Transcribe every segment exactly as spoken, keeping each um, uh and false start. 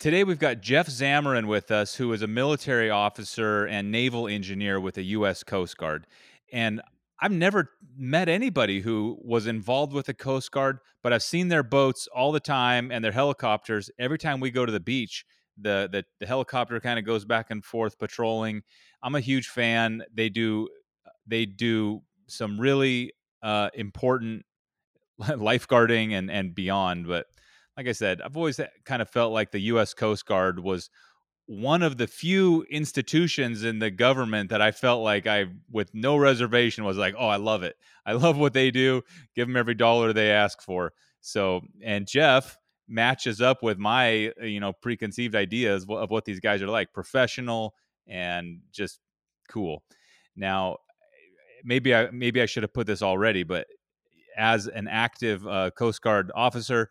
Today we've got Jeff Zamorin with us, who is a military officer and naval engineer with the U S Coast Guard. And I've never met anybody who was involved with the Coast Guard, but I've seen their boats all the time and their helicopters. Every time we go to the beach, the the, the helicopter kind of goes back and forth patrolling. I'm a huge fan. They do they do some really uh, important lifeguarding and and beyond, but like I said, I've always kind of felt like the U S Coast Guard was one of the few institutions in the government that I felt like I, with no reservation, was like, oh, I love it. I love what they do. Give them every dollar they ask for. So, and Jeff matches up with my, you know, preconceived ideas of what these guys are like, professional and just cool. Now, maybe I, maybe I should have put this already, but as an active uh, Coast Guard officer,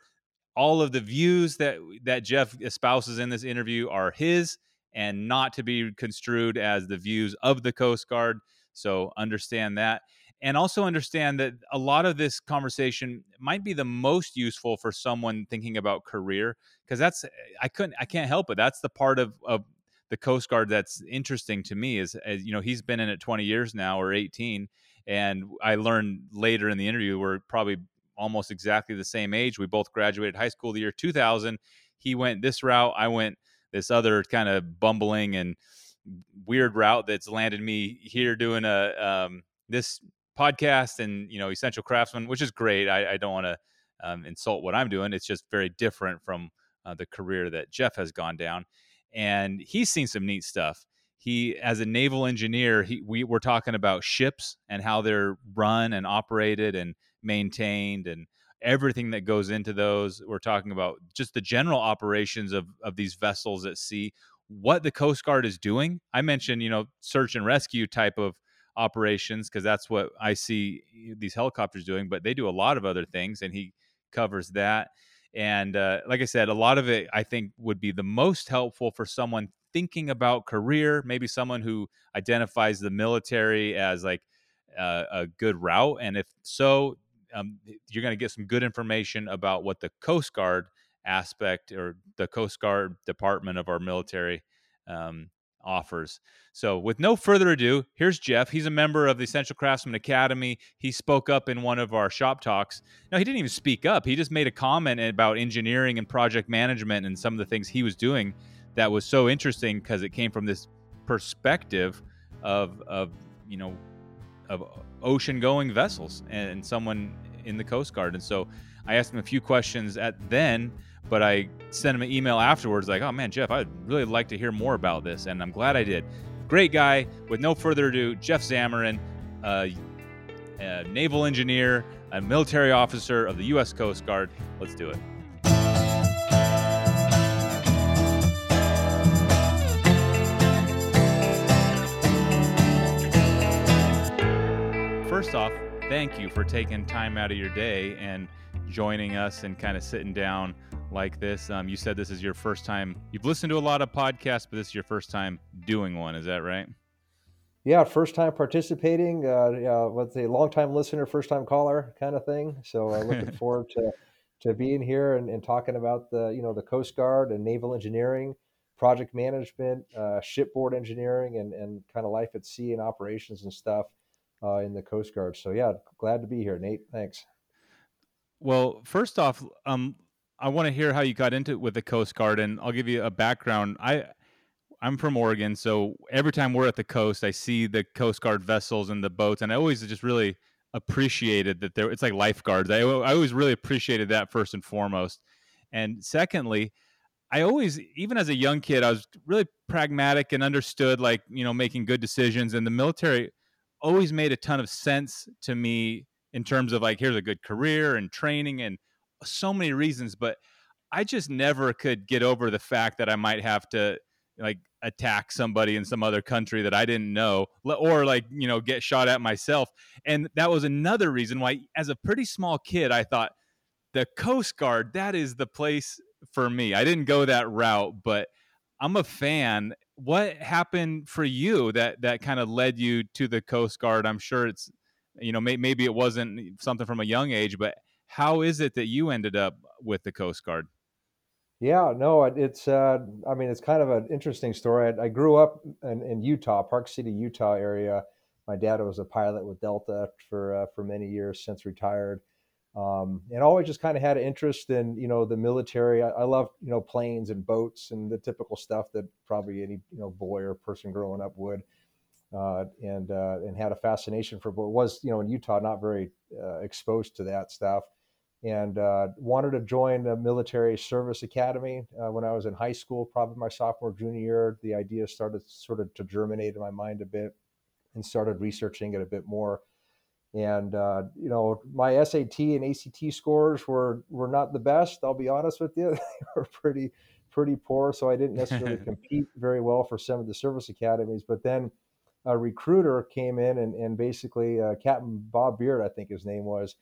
all of the views that that Jeff espouses in this interview are his and not to be construed as the views of the Coast Guard. So understand that. And also understand that a lot of this conversation might be the most useful for someone thinking about career, because that's I couldn't I can't help it. That's the part of, of the Coast Guard that's interesting to me is, as you know, he's been in it twenty years now or eighteen. And I learned later in the interview we're probably almost exactly the same age. We both graduated high school the year two thousand. He went this route. I went this other kind of bumbling and weird route that's landed me here doing a um, this podcast and, you know, Essential Craftsman, which is great. I, I don't want to um, insult what I'm doing. It's just very different from uh, the career that Jeff has gone down. And he's seen some neat stuff. He, as a naval engineer, he, we were talking about ships and how they're run and operated and maintained and everything that goes into those. We're talking about just the general operations of, of these vessels at sea, what the Coast Guard is doing. I mentioned, you know, search and rescue type of operations, because that's what I see these helicopters doing, but they do a lot of other things, and he covers that. And uh, like I said, a lot of it, I think, would be the most helpful for someone thinking about career, maybe someone who identifies the military as like uh, a good route. And if so, um, you're going to get some good information about what the Coast Guard aspect or the Coast Guard department of our military um, offers. So with no further ado, here's Jeff. He's a member of the Essential Craftsman Academy. He spoke up in one of our shop talks. No, he didn't even speak up. He just made a comment about engineering and project management and some of the things he was doing that was so interesting, because it came from this perspective of, of, you know, of ocean going vessels and, and someone in the Coast Guard. And so I asked him a few questions at then, but I sent him an email afterwards like, oh man, Jeff, I'd really like to hear more about this. And I'm glad I did. Great guy. With no further ado, Jeff Zamorin, uh, a naval engineer, a military officer of the U S Coast Guard. Let's do it. First off, thank you for taking time out of your day and joining us and kind of sitting down like this. Um, you said this is your first time. You've listened to a lot of podcasts, but this is your first time doing one. Is that right? Yeah, first time participating. Uh, yeah, let's say long time listener, first time caller kind of thing. So I'm uh, looking forward to to being here and, and talking about the you know the Coast Guard and naval engineering, project management, uh, shipboard engineering, and and kind of life at sea and operations and stuff. Uh, in the Coast Guard. So yeah, glad to be here, Nate. Thanks. Well, first off, um, I want to hear how you got into it with the Coast Guard, and I'll give you a background. I, I'm from Oregon, so every time we're at the coast, I see the Coast Guard vessels and the boats, and I always just really appreciated that there. It's like lifeguards. I, I always really appreciated that first and foremost, and secondly, I always, even as a young kid, I was really pragmatic and understood, like, you know, making good decisions, and the military always made a ton of sense to me in terms of like, here's a good career and training and so many reasons, but I just never could get over the fact that I might have to like attack somebody in some other country that I didn't know, or like, you know, get shot at myself. And that was another reason why, as a pretty small kid, I thought the Coast Guard, that is the place for me. I didn't go that route, but I'm a fan. What happened for you that, that kind of led you to the Coast Guard? I'm sure it's, you know, may, maybe it wasn't something from a young age, but how is it that you ended up with the Coast Guard? Yeah, no, it's, uh, I mean, it's kind of an interesting story. I, I grew up in, in Utah, Park City, Utah area. My dad was a pilot with Delta for, uh, for many years, since retired. Um, and always just kind of had an interest in, you know, the military. I, I love, you know, planes and boats and the typical stuff that probably any, you know, boy or person growing up would, uh, and, uh, and had a fascination for, but was, you know, in Utah, not very uh, exposed to that stuff, and, uh, wanted to join the military service academy. Uh, when I was in high school, probably my sophomore, junior year, the idea started sort of to germinate in my mind a bit, and started researching it a bit more. And, uh, you know, my S A T and A C T scores were, were not the best. I'll be honest with you. They were pretty, pretty poor. So I didn't necessarily compete very well for some of the service academies, but then a recruiter came in and, and basically, uh, Captain Bob Beard, I think his name was,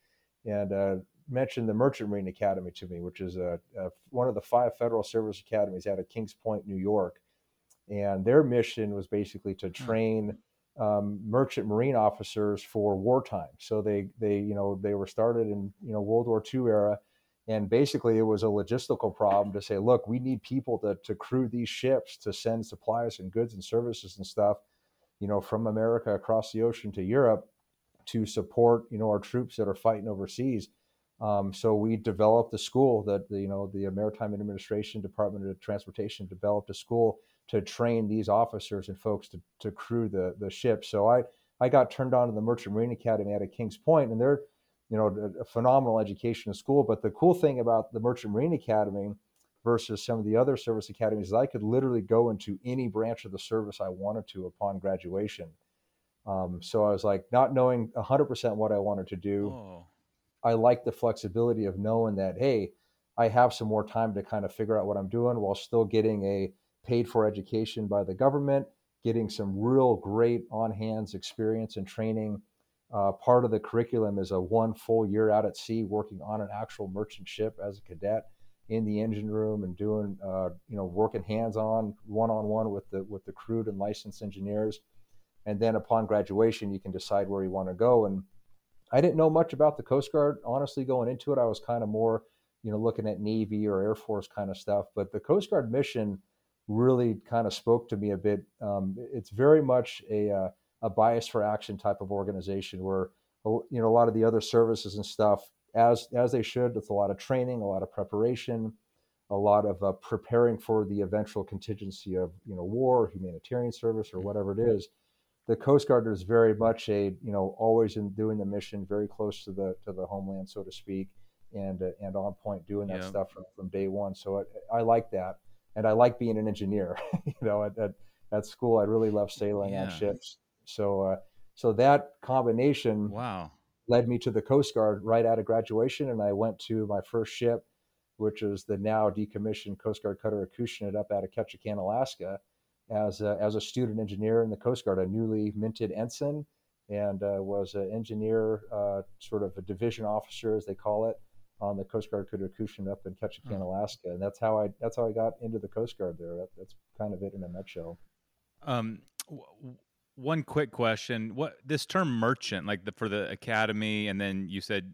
and, uh, mentioned the Merchant Marine Academy to me, which is a, a one of the five federal service academies out of Kings Point, New York. And their mission was basically to train hmm. Um, merchant marine officers for wartime. So they, they, you know, they were started in, you know, World War Two era. And basically it was a logistical problem to say, look, we need people to, to crew these ships, to send supplies and goods and services and stuff, you know, from America across the ocean to Europe to support, you know, our troops that are fighting overseas. Um, so we developed a school that, the, you know, the Maritime Administration, Department of Transportation developed a school to train these officers and folks to, to crew the, the ship. So I, I got turned on to the Merchant Marine Academy out of Kings Point, and they're, you know, a phenomenal education school. But the cool thing about the Merchant Marine Academy versus some of the other service academies is I could literally go into any branch of the service I wanted to upon graduation. Um, so I was like, not knowing one hundred percent what I wanted to do. Oh. I liked the flexibility of knowing that, hey, I have some more time to kind of figure out what I'm doing while still getting a paid for education by the government, getting some real great on-hands experience and training. Uh, part of the curriculum is a one full year out at sea working on an actual merchant ship as a cadet in the engine room and doing, uh, you know, working hands-on, one-on-one with the with the crew and licensed engineers. And then upon graduation, you can decide where you want to go. And I didn't know much about the Coast Guard, honestly, going into it. I was kind of more, you know, looking at Navy or Air Force kind of stuff. But the Coast Guard mission really kind of spoke to me a bit. Um, it's very much a, uh, a bias for action type of organization where, you know, a lot of the other services and stuff, as, as they should, with a lot of training, a lot of preparation, a lot of uh, preparing for the eventual contingency of, you know, war, humanitarian service, or whatever it is. The Coast Guard is very much a, you know, always in doing the mission, very close to the, to the homeland, so to speak, and, uh, and on point doing that yeah. stuff from, from day one. So I, I like that. And I like being an engineer, you know, at, at, at school, I really love sailing yeah. on ships. So, uh, so that combination wow. led me to the Coast Guard right out of graduation. And I went to my first ship, which is the now decommissioned Coast Guard Cutter Acushnet up out of Ketchikan, Alaska, as a, as a student engineer in the Coast Guard, a newly minted ensign, and uh, was an engineer, uh, sort of a division officer, as they call it, on the Coast Guard Cutter Acushnet up in Ketchikan, oh. Alaska. And that's how I, that's how I got into the Coast Guard there. That, that's kind of it in a nutshell. Um, w- one quick question. What this term merchant, like the, for the academy, and then you said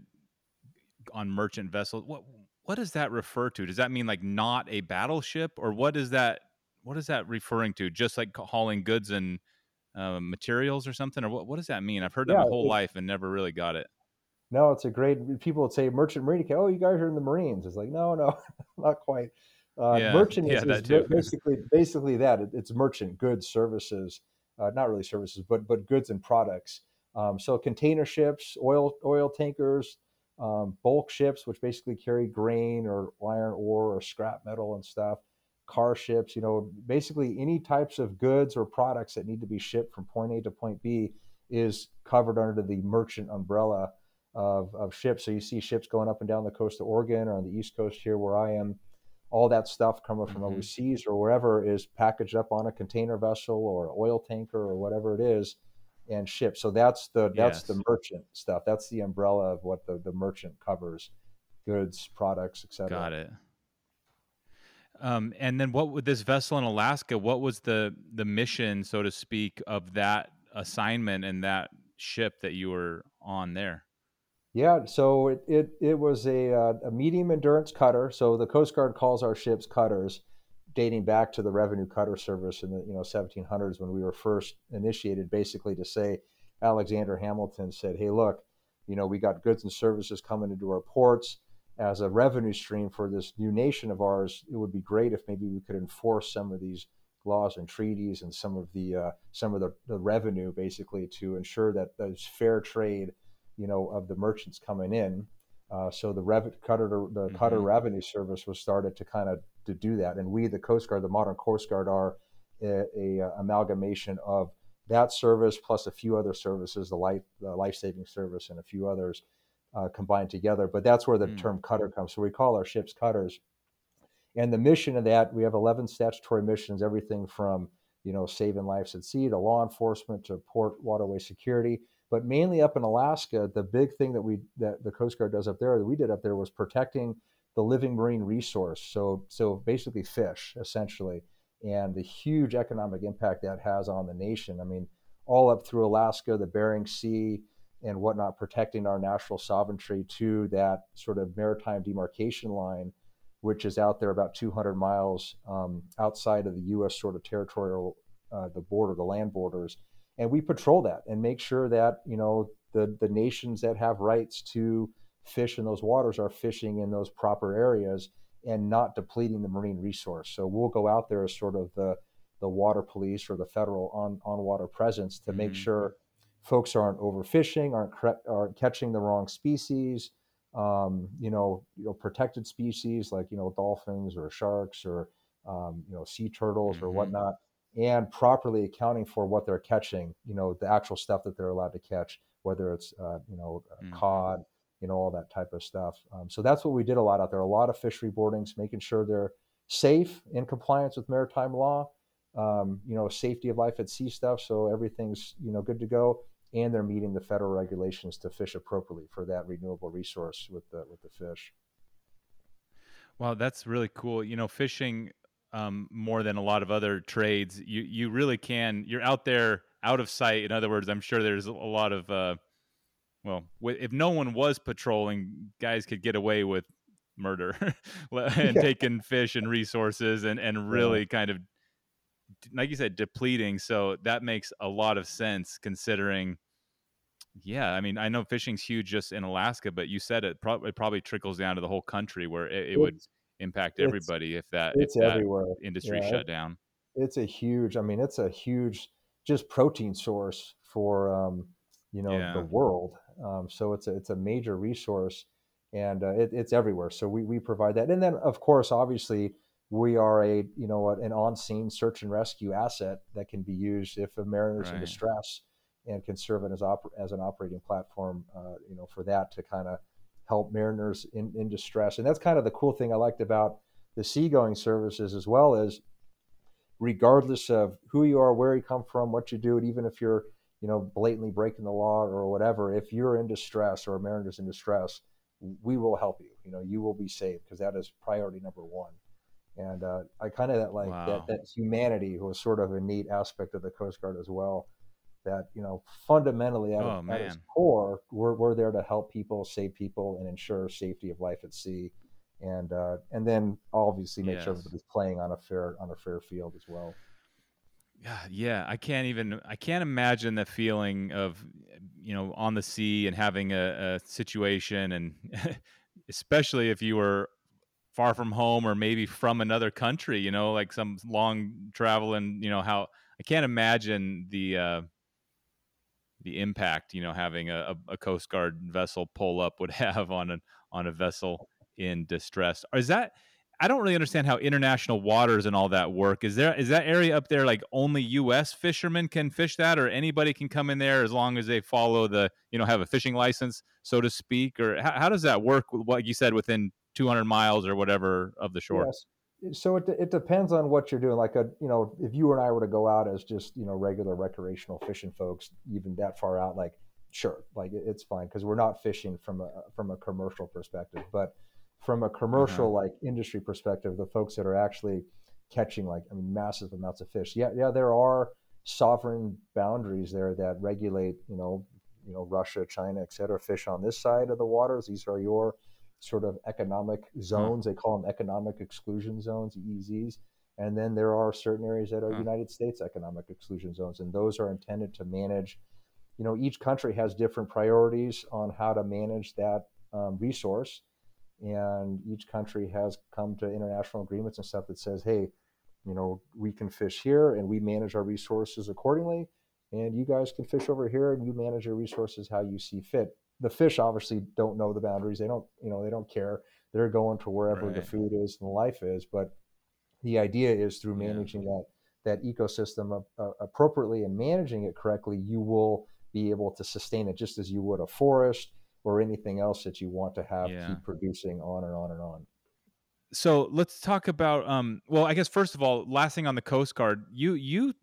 on merchant vessels, what, what does that refer to? Does that mean like not a battleship, or what is that, what is that referring to? Just like hauling goods and uh, materials or something, or what, what does that mean? I've heard yeah, that my whole life and never really got it. No, it's a great, people would say Merchant Marine, oh, you guys are in the Marines. It's like, no, no, not quite. Uh, yeah, merchant yeah, is, is basically basically that. It, it's merchant goods, services, uh, not really services, but but goods and products. Um, so container ships, oil oil tankers, um, bulk ships, which basically carry grain or iron ore or scrap metal and stuff, car ships, you know, basically any types of goods or products that need to be shipped from point A to point B is covered under the merchant umbrella of, of ships. So you see ships going up and down the coast of Oregon or on the East Coast here where I am. All that stuff coming from mm-hmm. overseas or wherever is packaged up on a container vessel or oil tanker or whatever it is and shipped. So that's the that's yes. the merchant stuff. That's the umbrella of what the, the merchant covers, goods, products, et cetera. Got it. Um, and then what would this vessel in Alaska, what was the the mission, so to speak, of that assignment and that ship that you were on there? Yeah, so it it, it was a, uh, a medium endurance cutter. So the Coast Guard calls our ships cutters, dating back to the revenue cutter service in the you know seventeen hundreds when we were first initiated, basically to say, Alexander Hamilton said, hey, look, you know, we got goods and services coming into our ports as a revenue stream for this new nation of ours. It would be great if maybe we could enforce some of these laws and treaties and some of the uh, some of the, the revenue, basically, to ensure that there's fair trade, you know, of the merchants coming in. Uh, so the rev- cutter the mm-hmm. cutter revenue service was started to kind of to do that. And we, the Coast Guard, the modern Coast Guard, are a, a, a amalgamation of that service plus a few other services, the life the life-saving service and a few others uh, combined together. But that's where the mm. term cutter comes. So we call our ships cutters. And the mission of that, we have eleven statutory missions, everything from, you know, saving lives at sea to law enforcement to port waterway security. But mainly up in Alaska, the big thing that we that the Coast Guard does up there, that we did up there, was protecting the living marine resource. So so basically fish, essentially, and the huge economic impact that has on the nation. I mean, all up through Alaska, the Bering Sea and whatnot, protecting our national sovereignty to that sort of maritime demarcation line, which is out there about two hundred miles um, outside of the U S sort of territorial, uh, the border, the land borders. And we patrol that and make sure that, you know, the, the nations that have rights to fish in those waters are fishing in those proper areas and not depleting the marine resource. So we'll go out there as sort of the, the water police or the federal on, on water presence to mm-hmm. make sure folks aren't overfishing, aren't, cre- aren't catching the wrong species, um, you know, you know, protected species like, you know, dolphins or sharks or, um, you know, sea turtles mm-hmm. or whatnot, and properly accounting for what they're catching, you know, the actual stuff that they're allowed to catch, whether it's, uh, you know, mm-hmm. cod, you know, all that type of stuff. Um, so that's what we did a lot out there, a lot of fishery boardings, making sure they're safe in compliance with maritime law, um, you know, safety of life at sea stuff. So everything's, you know, good to go. And they're meeting the federal regulations to fish appropriately for that renewable resource with the, with the fish. Wow, that's really cool. You know, fishing um, more than a lot of other trades, you, you really can, you're out there out of sight. In other words, I'm sure there's a lot of, uh, well, if no one was patrolling, guys could get away with murder and yeah. taking fish and resources and, and really yeah. kind of, like you said, depleting. So that makes a lot of sense considering, yeah, I mean, I know fishing's huge just in Alaska, but you said it, pro- it probably trickles down to the whole country where it, it would impact everybody if that, it's if everywhere. that industry yeah, shut it, down. It's a huge, I mean, it's a huge just protein source for, um, you know, yeah. the world. Um, so it's a, it's a major resource, and uh, it, it's everywhere. So we, we provide that. And then, of course, obviously, we are a, you know, an on-scene search and rescue asset that can be used if a mariner's right. in distress, and can serve as, op- as an operating platform, uh, you know, for that to kind of help mariners in, in distress. And that's kind of the cool thing I liked about the seagoing services as well, is regardless of who you are, where you come from, what you do, and even if you're, you know, blatantly breaking the law or whatever, if you're in distress or a mariner's in distress, we will help you. You know, you will be saved, because that is priority number one. And uh, I kind of that like wow. that, that humanity was sort of a neat aspect of the Coast Guard as well, that, you know, fundamentally at, oh, at its core, we're, we're there to help people, save people, and ensure safety of life at sea. And uh, and then obviously make yes. sure everybody's playing on a fair on a fair field as well. Yeah, I can't even, I can't imagine the feeling of, you know, on the sea and having a, a situation, and especially if you were far from home or maybe from another country, you know, like some long travel, and, you know, how, I can't imagine the, uh, the impact, you know, having a, a Coast Guard vessel pull up would have on a, on a vessel in distress. Or is that, I don't really understand how international waters and all that work. Is there, is that area up there like only U S fishermen can fish that, or anybody can come in there as long as they follow the, you know, have a fishing license, so to speak? Or how, how does that work, like you said, within two hundred miles or whatever of the shore? Yes. So it it depends on what you're doing. Like, a, you know, if you and I were to go out as just, you know, regular recreational fishing folks, even that far out, like, sure, like it's fine, because we're not fishing from a, from a commercial perspective. But from a commercial mm-hmm. like industry perspective, the folks that are actually catching like I mean, massive amounts of fish. Yeah, yeah, there are sovereign boundaries there that regulate, you know, you know, Russia, China, et cetera, fish on this side of the waters. These are your sort of economic zones. They call them economic exclusion zones, E E Zs. And then there are certain areas that are United States economic exclusion zones, and those are intended to manage, you know, each country has different priorities on how to manage that um, resource. And each country has come to international agreements and stuff that says, hey, you know, we can fish here and we manage our resources accordingly. And you guys can fish over here and you manage your resources how you see fit. The fish obviously don't know the boundaries. They don't, you know, they don't care. They're going to wherever right. the food is and the life is. But the idea is through managing yeah. that, that ecosystem uh, appropriately and managing it correctly, you will be able to sustain it just as you would a forest or anything else that you want to have yeah. keep producing on and on and on. So let's talk about, um, well, I guess, first of all, last thing on the Coast Guard, you, you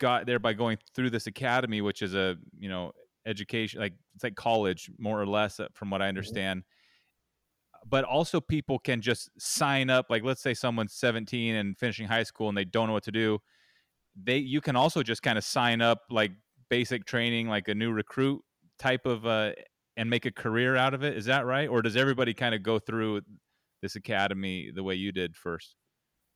got there by going through this academy, which is a, you know, education, like it's like college more or less from what I understand, mm-hmm. but also people can just sign up. Like, let's say someone's seventeen and finishing high school and they don't know what to do. They, you can also just kind of sign up like basic training, like a new recruit type of, uh, and make a career out of it. Is that right? Or does everybody kind of go through this academy the way you did first?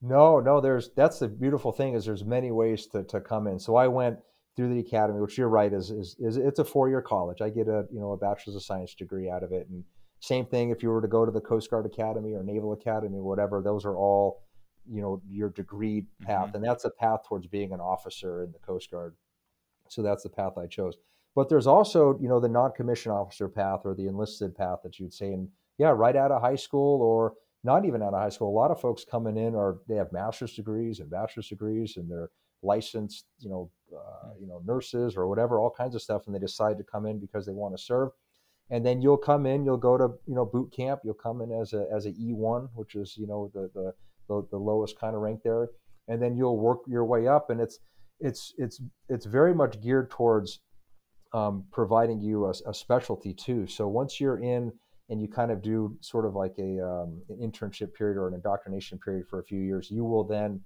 No, no, there's, that's the beautiful thing is there's many ways to, to come in. So I went through the academy, which you're right, is, is, is it's a four-year college. I get a, you know, a bachelor's of science degree out of it. And same thing, if you were to go to the Coast Guard Academy or Naval Academy, or whatever, those are all, you know, your degree path. Mm-hmm. And that's a path towards being an officer in the Coast Guard. So that's the path I chose. But there's also, you know, the non-commissioned officer path or the enlisted path that you'd say, and yeah, right out of high school or not even out of high school. A lot of folks coming in are, they have master's degrees and bachelor's degrees and they're licensed, you know, uh, you know, nurses or whatever, all kinds of stuff. And they decide to come in because they want to serve. And then you'll come in, you'll go to, you know, boot camp. You'll come in as a, as a E one, which is, you know, the, the, the, the lowest kind of rank there. And then you'll work your way up. And it's, it's, it's, it's very much geared towards um, providing you a, a specialty too. So once you're in, and you kind of do sort of like a um, an internship period or an indoctrination period for a few years, you will then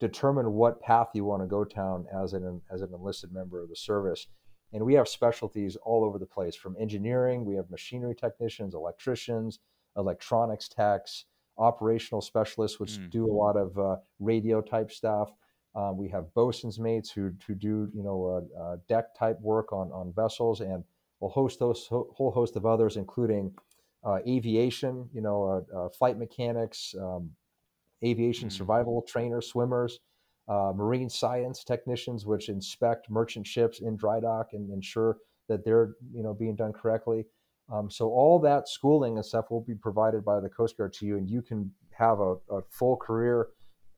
determine what path you want to go down as an as an enlisted member of the service. And we have specialties all over the place, from engineering, we have machinery technicians, electricians, electronics techs, operational specialists, which mm-hmm. do a lot of uh, radio type stuff. Um, we have bosun's mates who who do you know uh, uh, deck type work on on vessels, and a host those whole host of others, including Uh, aviation, you know, uh, uh, flight mechanics, um, aviation mm-hmm. survival trainers, swimmers, uh, marine science technicians, which inspect merchant ships in dry dock and ensure that they're, you know, being done correctly. Um, so all that schooling and stuff will be provided by the Coast Guard to you, and you can have a, a full career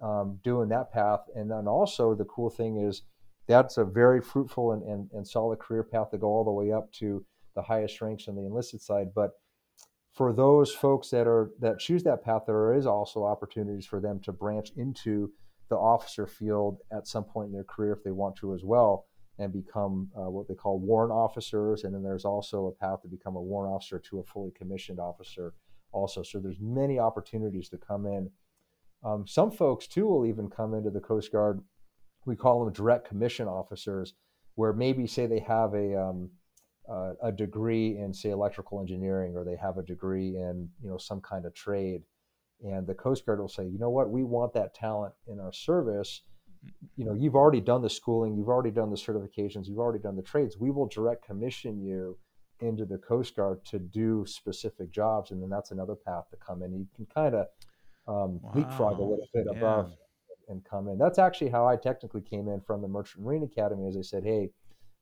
um, doing that path. And then also the cool thing is that's a very fruitful and, and, and solid career path to go all the way up to the highest ranks on the enlisted side. But for those folks that are that choose that path, there is also opportunities for them to branch into the officer field at some point in their career if they want to as well, and become uh, what they call warrant officers. And then there's also a path to become a warrant officer to a fully commissioned officer also. So there's many opportunities to come in. Um, some folks too will even come into the Coast Guard. We call them direct commission officers, where maybe say they have a um, Uh, a degree in, say, electrical engineering, or they have a degree in, you know, some kind of trade. And the Coast Guard will say, you know what, we want that talent in our service. You know, you've already done the schooling, you've already done the certifications, you've already done the trades. We will direct commission you into the Coast Guard to do specific jobs. And then that's another path to come in. You can kind of um, wow. leapfrog a little bit yeah. above and come in. That's actually how I technically came in from the Merchant Marine Academy, as I said, hey,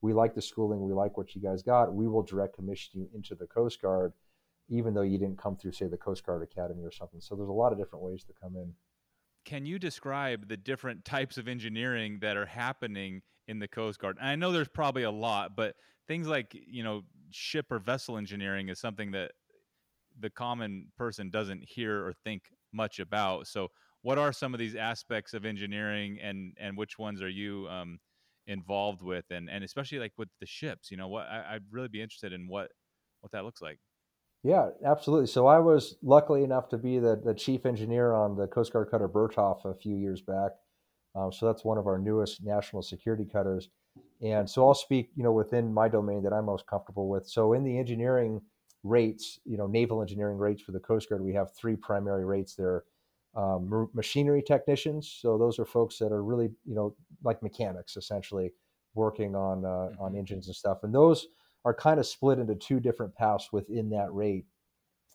we like the schooling, we like what you guys got, we will direct commission you into the Coast Guard, even though you didn't come through, say, the Coast Guard Academy or something. So there's a lot of different ways to come in. Can you describe the different types of engineering that are happening in the Coast Guard? And I know there's probably a lot, but things like, you know, ship or vessel engineering is something that the common person doesn't hear or think much about. So what are some of these aspects of engineering, and, and which ones are you um, involved with, and and especially like with the ships, you know, what I, I'd really be interested in what what that looks like. Yeah, absolutely. So I was lucky enough to be the, the chief engineer on the Coast Guard cutter Bertholf a few years back. Um, so that's one of our newest national security cutters. And so I'll speak, you know, within my domain that I'm most comfortable with. So in the engineering rates, you know, naval engineering rates for the Coast Guard, we have three primary rates there. Um, machinery technicians. So those are folks that are really, you know, like mechanics, essentially working on, uh, mm-hmm. on engines and stuff. And those are kind of split into two different paths within that rate,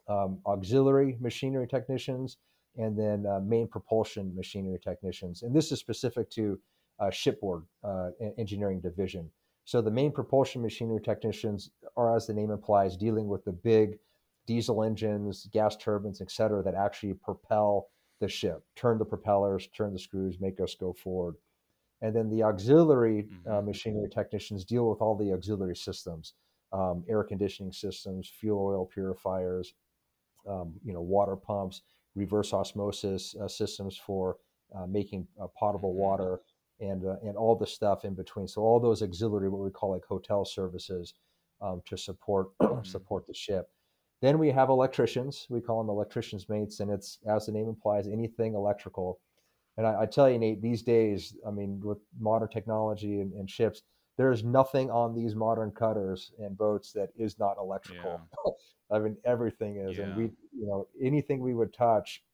um, auxiliary machinery technicians, and then uh, main propulsion machinery technicians. And this is specific to uh, shipboard uh, engineering division. So the main propulsion machinery technicians are, as the name implies, dealing with the big diesel engines, gas turbines, et cetera, that actually propel the ship, turn the propellers, turn the screws, make us go forward. And then the auxiliary uh, machinery technicians deal with all the auxiliary systems, um, air conditioning systems, fuel oil purifiers, um, you know, water pumps, reverse osmosis uh, systems for uh, making uh, potable water, and uh, and all the stuff in between. So all those auxiliary, what we call like hotel services, um, to support support the ship. Then we have electricians. We call them electricians' mates, and it's, as the name implies, anything electrical. And I, I tell you, Nate, these days, I mean, with modern technology and, and ships, there is nothing on these modern cutters and boats that is not electrical. Yeah. I mean, everything is, yeah. And we, you know, anything we would touch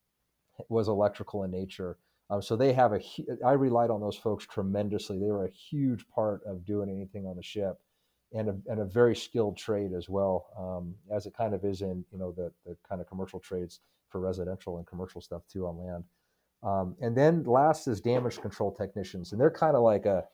was electrical in nature. Um, so they have a. I relied on those folks tremendously. They were a huge part of doing anything on the ship. And a, and a very skilled trade as well, um, as it kind of is in, you know, the, the kind of commercial trades for residential and commercial stuff too on land. Um, and then last is damage control technicians. And they're kind of like a,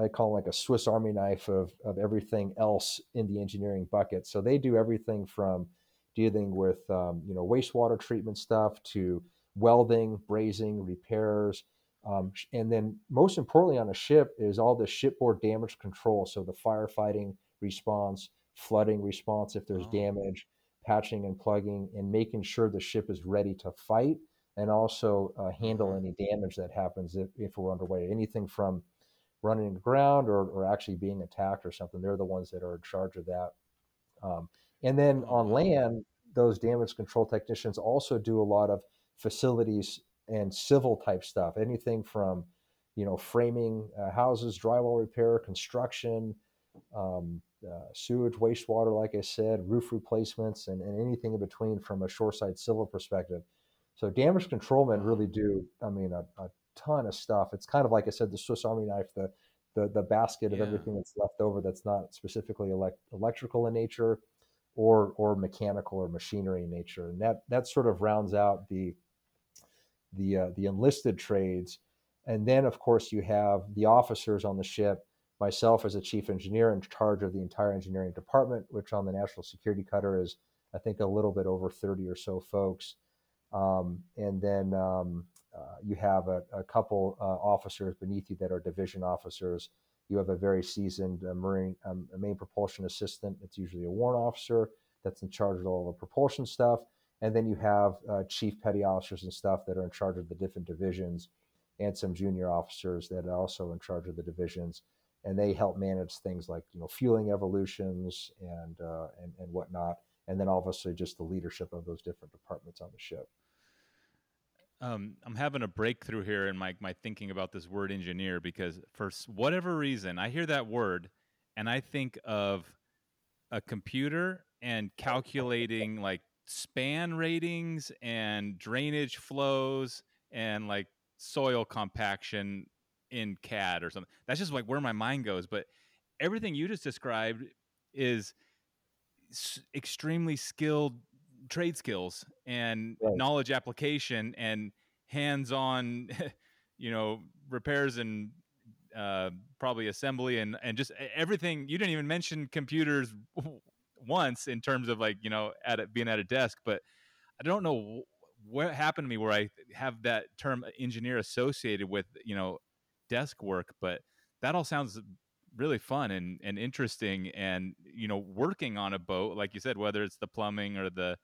I call them like a Swiss Army knife of, of everything else in the engineering bucket. So they do everything from dealing with, um, you know, wastewater treatment stuff to welding, brazing, repairs. Um, and then most importantly on a ship is all the shipboard damage control. So the firefighting response, flooding response, if there's oh. damage, patching and plugging, and making sure the ship is ready to fight and also uh, handle any damage that happens if, if we're underway. Anything from running aground or, or actually being attacked or something, they're the ones that are in charge of that. Um, and then on land, those damage control technicians also do a lot of facilities and civil type stuff, anything from, you know, framing uh, houses, drywall repair, construction, um, uh, sewage, wastewater, like I said, roof replacements, and, and anything in between from a shoreside civil perspective. So damage control men really do, I mean, a, a ton of stuff. It's kind of like I said, the Swiss Army knife, the the, the basket of yeah. everything that's left over that's not specifically elect- electrical in nature or or mechanical or machinery in nature. And that that sort of rounds out the the uh, the enlisted trades. And then, of course, you have the officers on the ship, myself as a chief engineer in charge of the entire engineering department, which on the National Security Cutter is, I think, a little bit over thirty or so folks. Um, and then um, uh, you have a, a couple uh, officers beneath you that are division officers. You have a very seasoned uh, Marine, um, a main propulsion assistant. It's usually a warrant officer that's in charge of all the propulsion stuff. And then you have uh, chief petty officers and stuff that are in charge of the different divisions, and some junior officers that are also in charge of the divisions. And they help manage things like, you know, fueling evolutions and, uh, and, and whatnot. And then obviously just the leadership of those different departments on the ship. Um, I'm having a breakthrough here in my, my thinking about this word engineer, because for whatever reason, I hear that word and I think of a computer and calculating like span ratings and drainage flows and like soil compaction in C A D or something. That's just like where my mind goes. But everything you just described is s- extremely skilled trade skills and right. knowledge application and hands-on, you know, repairs and uh, probably assembly and, and just everything. You didn't even mention computers once in terms of like, you know, at a, being at a desk, but I don't know what happened to me where I have that term engineer associated with, you know, desk work, but that all sounds really fun and, and interesting. And, you know, working on a boat, like you said, whether it's the plumbing or the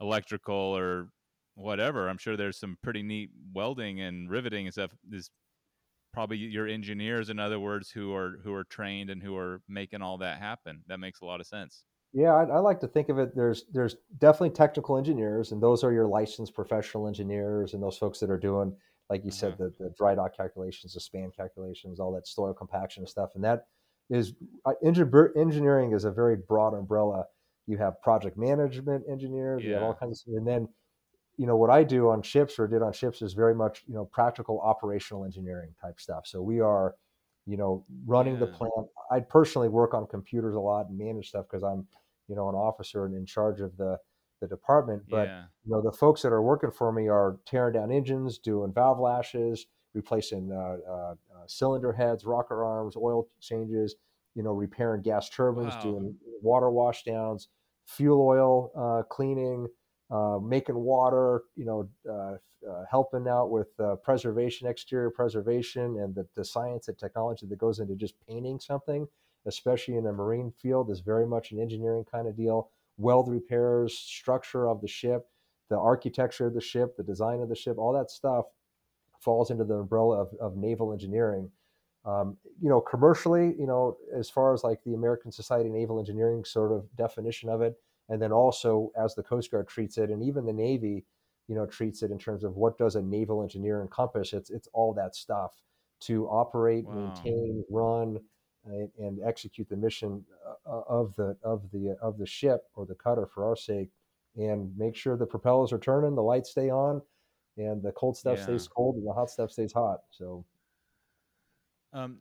electrical or whatever, I'm sure there's some pretty neat welding and riveting and stuff. There's probably your engineers, in other words, who are, who are trained and who are making all that happen. That makes a lot of sense. Yeah, I, I like to think of it. There's there's definitely technical engineers, and those are your licensed professional engineers, and those folks that are doing like you mm-hmm. said, the, the dry dock calculations, the span calculations, all that soil compaction and stuff. And that is uh, engineering is a very broad umbrella. You have project management engineers, yeah. you have all kinds of stuff. And then, you know, what I do on ships or did on ships is very much, you know, practical operational engineering type stuff. So we are, you know, running yeah. the plant. I personally work on computers a lot and manage stuff because I'm, you know, an officer and in charge of the, the department. But, yeah. you know, the folks that are working for me are tearing down engines, doing valve lashes, replacing uh, uh, uh, cylinder heads, rocker arms, oil changes, you know, repairing gas turbines, wow. doing water wash downs, fuel oil uh, cleaning, uh, making water, you know, uh, uh, helping out with uh, preservation, exterior preservation, and the, the science and technology that goes into just painting something, especially in a marine field, is very much an engineering kind of deal. Weld repairs, structure of the ship, the architecture of the ship, the design of the ship, all that stuff falls into the umbrella of, of naval engineering. Um, you know, commercially, you know, as far as like the American Society of Naval Engineering sort of definition of it, and then also as the Coast Guard treats it, and even the Navy, you know, treats it in terms of what does a naval engineer encompass? It's it's all that stuff to operate, wow. maintain, run, and, and execute the mission of the of the of the ship or the cutter for our sake, and make sure the propellers are turning, the lights stay on, and the cold stuff yeah. stays cold, and the hot stuff stays hot. So, um,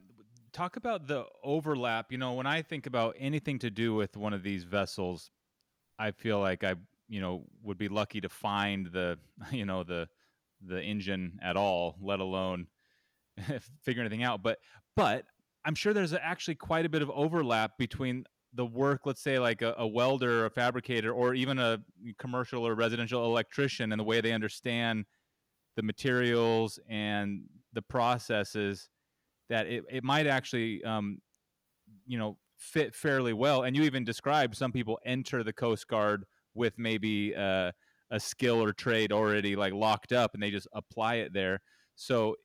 talk about the overlap. You know, when I think about anything to do with one of these vessels, I feel like I, you know, would be lucky to find the, you know, the, the engine at all, let alone figure anything out. But, but I'm sure there's actually quite a bit of overlap between the work, let's say like a, a welder, a fabricator, or even a commercial or residential electrician, and the way they understand the materials and the processes, that it, it might actually, um, you know, fit fairly well. And you even described some people enter the Coast Guard with maybe uh, a skill or trade already like locked up, and they just apply it there. So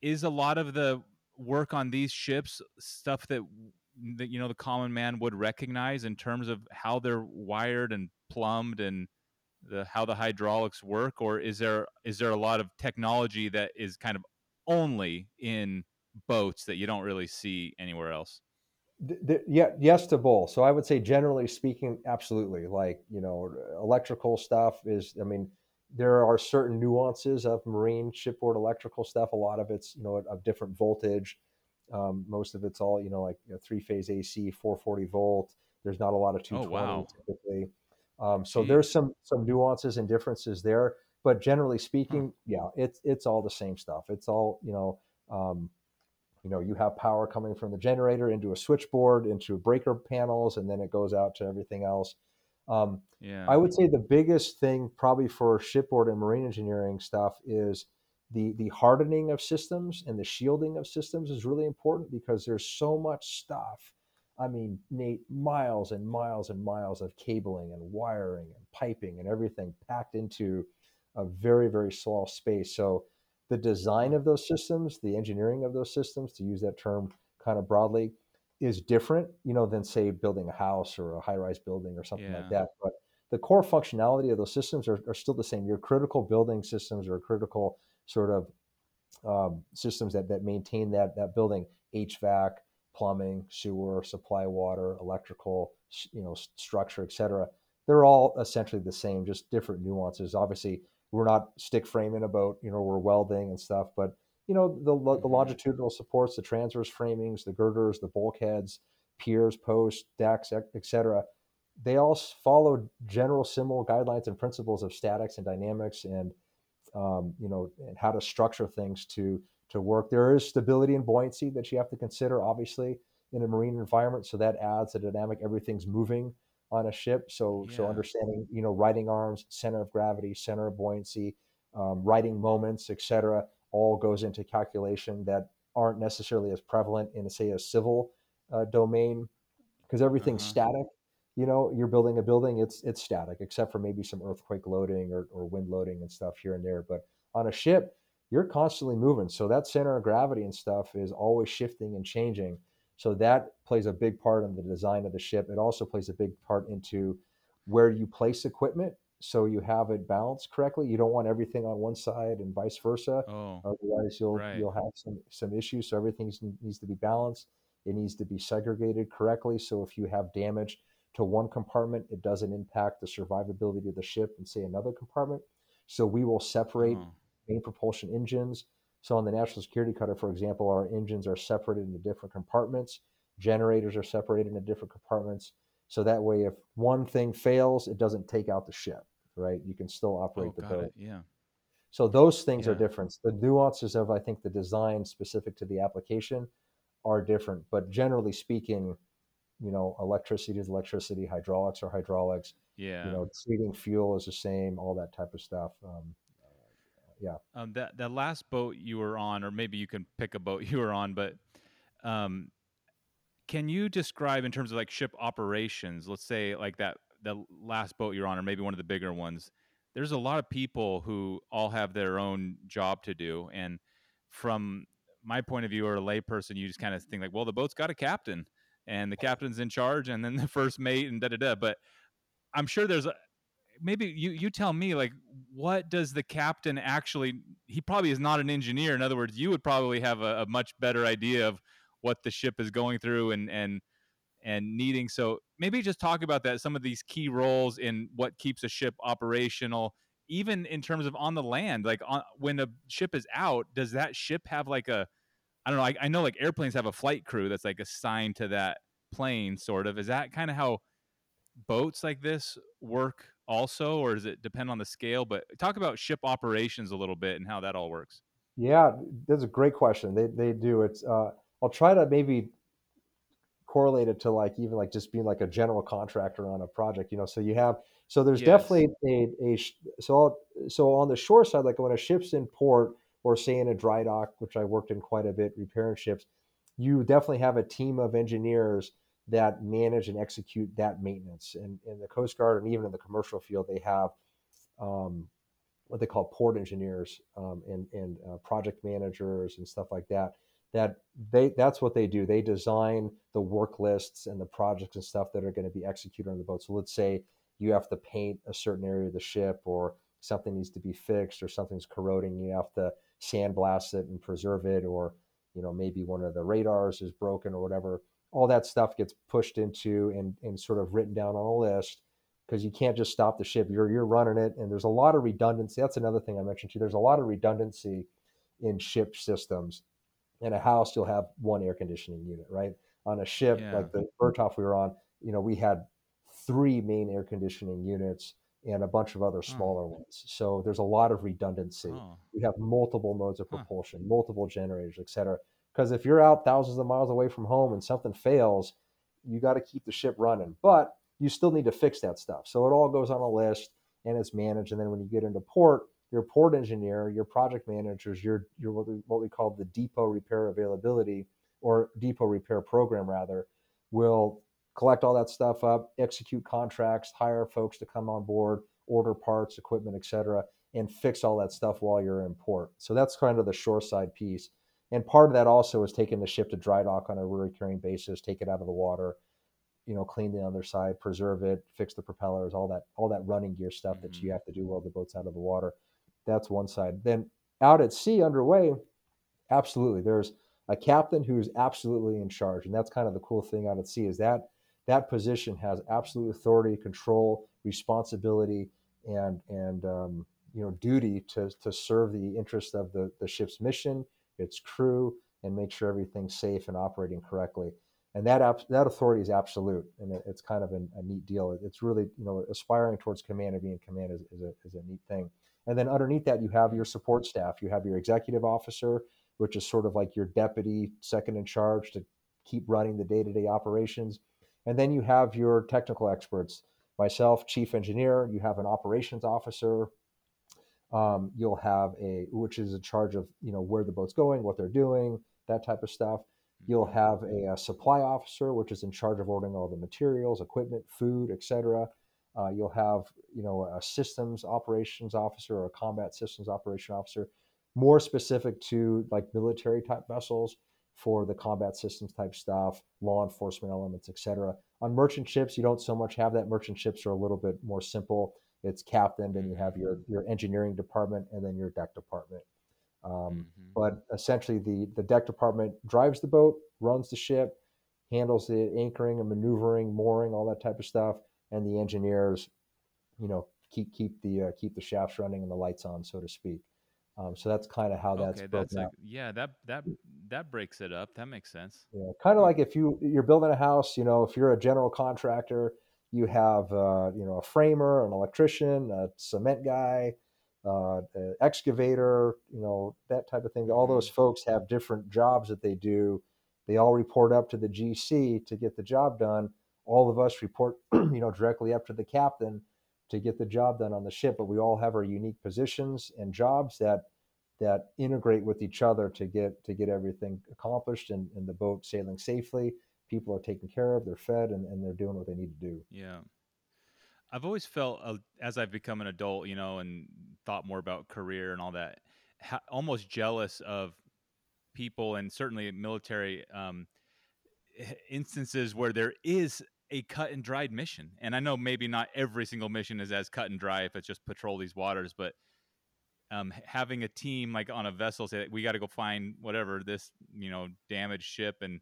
is a lot of the work on these ships stuff that, that you know, the common man would recognize in terms of how they're wired and plumbed and the how the hydraulics work? Or is there is there a lot of technology that is kind of only in boats that you don't really see anywhere else? The, the, yeah, yes to both. So I would say, generally speaking, absolutely. Like, you know, electrical stuff is, I mean, there are certain nuances of marine shipboard electrical stuff. A lot of it's, you know, of different voltage. Um, most of it's all, you know, like you know, three-phase A C, four forty volt. There's not a lot of two twenty oh, wow. typically. Um, so Jeez. There's some some nuances and differences there. But generally speaking, yeah, it's it's all the same stuff. It's all, you know, um, you know, you have power coming from the generator into a switchboard, into breaker panels, and then it goes out to everything else. Um, yeah. I would say the biggest thing probably for shipboard and marine engineering stuff is the the hardening of systems and the shielding of systems is really important, because there's so much stuff. I mean, Nate, miles and miles and miles of cabling and wiring and piping and everything packed into a very, very small space. So the design of those systems, the engineering of those systems, to use that term kind of broadly, is different, you know, than say building a house or a high-rise building or something yeah. like that. But the core functionality of those systems are, are still the same. Your critical building systems are critical sort of um, systems that that maintain that that building: H V A C, plumbing, sewer, supply water, electrical, you know, structure, et cetera. They're all essentially the same, just different nuances. Obviously, we're not stick framing a boat, you know, we're welding and stuff, but you know, the, lo- the longitudinal supports, the transverse framings, the girders, the bulkheads, piers, posts, decks, et cetera, they all follow general similar guidelines and principles of statics and dynamics and, um, you know, and how to structure things to, to work. There is stability and buoyancy that you have to consider, obviously, in a marine environment. So that adds a dynamic, everything's moving on a ship. So, yeah. so understanding, you know, riding arms, center of gravity, center of buoyancy, um, riding moments, et cetera, all goes into calculation that aren't necessarily as prevalent in, say, a civil uh, domain, because everything's uh-huh. static. You know, you're building a building, it's it's static, except for maybe some earthquake loading or, or wind loading and stuff here and there. But on a ship, you're constantly moving. So that center of gravity and stuff is always shifting and changing. So that plays a big part in the design of the ship. It also plays a big part into where you place equipment so you have it balanced correctly. You don't want everything on one side and vice versa. Oh, Otherwise, you'll right. you'll have some, some issues. So everything needs to be balanced. It needs to be segregated correctly. So if you have damage to one compartment, it doesn't impact the survivability of the ship and say another compartment. So we will separate oh. main propulsion engines. So on the National Security Cutter, for example, our engines are separated into different compartments. Generators are separated into different compartments. So that way, if one thing fails, it doesn't take out the ship, right? You can still operate oh, the boat. It. Yeah. So those things yeah. are different. The nuances of, I think, the design specific to the application are different. But generally speaking, you know, electricity is electricity, hydraulics are hydraulics. Yeah. You know, treating fuel is the same, all that type of stuff. Um, yeah. Um, that that last boat you were on, or maybe you can pick a boat you were on, but. Um, Can you describe in terms of like ship operations, let's say like that, the last boat you're on, or maybe one of the bigger ones, there's a lot of people who all have their own job to do. And from my point of view, or a lay person, you just kind of think like, well, the boat's got a captain and the captain's in charge and then the first mate and da, da, da. But I'm sure there's a, maybe you, you tell me like, what does the captain actually, he probably is not an engineer. In other words, you would probably have a, a much better idea of what the ship is going through and and and needing. So maybe just talk about that, some of these key roles in what keeps a ship operational, even in terms of on the land, like on, when a ship is out, does that ship have like a, I don't know, I, I know like airplanes have a flight crew that's like assigned to that plane sort of. Is that kind of how boats like this work also, or does it depend on the scale? But talk about ship operations a little bit and how that all works. Yeah, that's a great question. They they do. It's, uh, I'll try to maybe correlate it to like even like just being like a general contractor on a project, you know. So you have, so there's yes. definitely a, a so I'll, so on the shore side, like when a ship's in port or say in a dry dock, which I worked in quite a bit, repairing ships, you definitely have a team of engineers that manage and execute that maintenance. And in the Coast Guard and even in the commercial field, they have um, what they call port engineers um, and and uh, project managers and stuff like that. That they that's what they do. They design the work lists and the projects and stuff that are going to be executed on the boat. So let's say you have to paint a certain area of the ship, or something needs to be fixed, or something's corroding. You have to sandblast it and preserve it, or you know maybe one of the radars is broken or whatever. All that stuff gets pushed into and and sort of written down on a list, because you can't just stop the ship. You're you're running it, and there's a lot of redundancy. That's another thing I mentioned too. There's a lot of redundancy in ship systems. In a house, you'll have one air conditioning unit, right? On a ship, yeah. like the Bertholf we were on, you know, we had three main air conditioning units and a bunch of other smaller oh. ones. So there's a lot of redundancy. Oh. We have multiple modes of propulsion, huh. multiple generators, et cetera. Because if you're out thousands of miles away from home and something fails, you got to keep the ship running. But you still need to fix that stuff. So it all goes on a list and it's managed. And then when you get into port, your port engineer, your project managers, your your what we, what we call the depot repair availability or depot repair program rather, will collect all that stuff up, execute contracts, hire folks to come on board, order parts, equipment, et cetera, and fix all that stuff while you're in port. So that's kind of the shoreside piece. And part of that also is taking the ship to dry dock on a recurring basis, take it out of the water, you know, clean the other side, preserve it, fix the propellers, all that, all that running gear stuff mm-hmm. that you have to do while the boat's out of the water. That's one side. Then out at sea underway, absolutely. There's a captain who's absolutely in charge. And that's kind of the cool thing out at sea, is that that position has absolute authority, control, responsibility, and, and um, you know, duty to, to serve the interests of the, the ship's mission, its crew, and make sure everything's safe and operating correctly. And that that authority is absolute. And it, it's kind of an, a neat deal. It's really, you know, aspiring towards command and being command is, is, a, is a neat thing. And then underneath that, you have your support staff. You have your executive officer, which is sort of like your deputy second in charge to keep running the day-to-day operations. And then you have your technical experts, myself, chief engineer. You have an operations officer. Um, you'll have a, which is in charge of, you know, where the boat's going, what they're doing, that type of stuff. You'll have a, a supply officer, which is in charge of ordering all the materials, equipment, food, et cetera. Uh, you'll have, you know, a systems operations officer or a combat systems operation officer, more specific to like military type vessels for the combat systems type stuff, law enforcement elements, et cetera. On merchant ships, you don't so much have that. Merchant ships are a little bit more simple. it's captain, then you have your, your engineering department, and then your deck department. Um, mm-hmm. But essentially the, the deck department drives the boat, runs the ship, handles the anchoring and maneuvering, mooring, all that type of stuff. And the engineers, you know, keep, keep the, uh, keep the shafts running and the lights on, so to speak. Um, so that's kind of how that's, okay, that's like, yeah, that, that, that breaks it up. That makes sense. Yeah. Kind of like if you, you're building a house, you know, if you're a general contractor, you have, uh, you know, a framer, an electrician, a cement guy, uh, an excavator, you know, that type of thing. All those folks have different jobs that they do. They all report up to the G C to get the job done. All of us report, you know, directly up to the captain to get the job done on the ship, but we all have our unique positions and jobs that that integrate with each other to get to get everything accomplished and, and the boat sailing safely. People are taken care of, they're fed, and, and they're doing what they need to do. Yeah. I've always felt, uh, as I've become an adult, you know, and thought more about career and all that, ha- almost jealous of people and certainly military um, instances where there is a cut and dried mission. And I know maybe not every single mission is as cut and dry if it's just patrol these waters, but um, having a team like on a vessel say, we got to go find whatever this, you know, damaged ship. And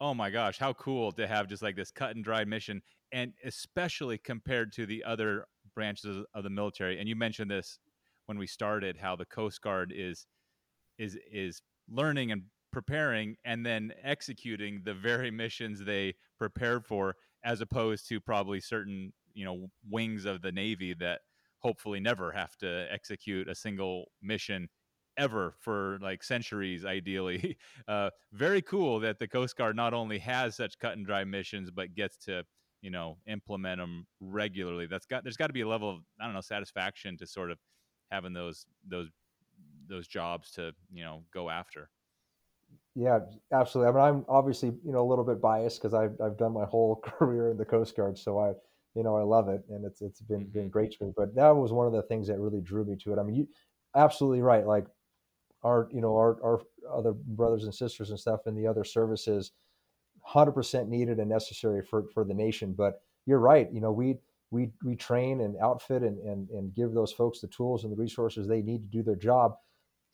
oh my gosh, how cool to have just like this cut and dried mission. And especially compared to the other branches of the military. And you mentioned this when we started, how the Coast Guard is, is, is learning and preparing and then executing the very missions they prepared for, as opposed to probably certain, you know, wings of the Navy that hopefully never have to execute a single mission ever for like centuries, ideally. Uh, very cool that the Coast Guard not only has such cut and dry missions, but gets to, you know, implement them regularly. That's got, there's got to be a level of, I don't know, satisfaction to sort of having those, those, those jobs to, you know, go after. Yeah, absolutely. I mean, I'm obviously, you know, a little bit biased because I've, I've done my whole career in the Coast Guard. So I, you know, I love it, and it's, it's been, been great to me, but that was one of the things that really drew me to it. I mean, you absolutely right. Like our, you know, our, our other brothers and sisters and stuff in the other services, one hundred percent needed and necessary for, for the nation. But you're right. You know, we, we, we train and outfit and, and, and give those folks the tools and the resources they need to do their job,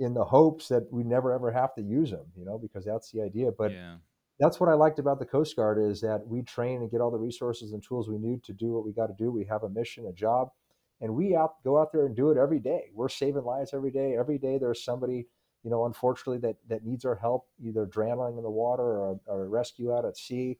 in the hopes that we never, ever have to use them, you know, because that's the idea. But yeah, that's what I liked about the Coast Guard, is that we train and get all the resources and tools we need to do what we got to do. We have a mission, a job, and we out, go out there and do it every day. We're saving lives every day. Every day there's somebody, you know, unfortunately that, that needs our help, either drowning in the water or, or a rescue out at sea,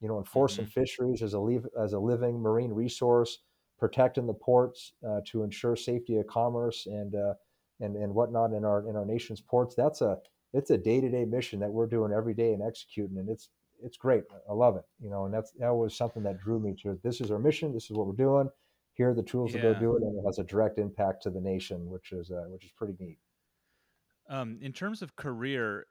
you know, enforcing mm-hmm. fisheries as a, leave, as a living marine resource, protecting the ports uh, to ensure safety of commerce and, uh, and, and whatnot in our, in our nation's ports. That's a, it's a day-to-day mission that we're doing every day and executing. And it's, it's great. I love it. You know, and that's, that was something that drew me to it. This is our mission. This is what we're doing. Here are the tools yeah. to go do it. And it has a direct impact to the nation, which is, uh, which is pretty neat. Um, in terms of career,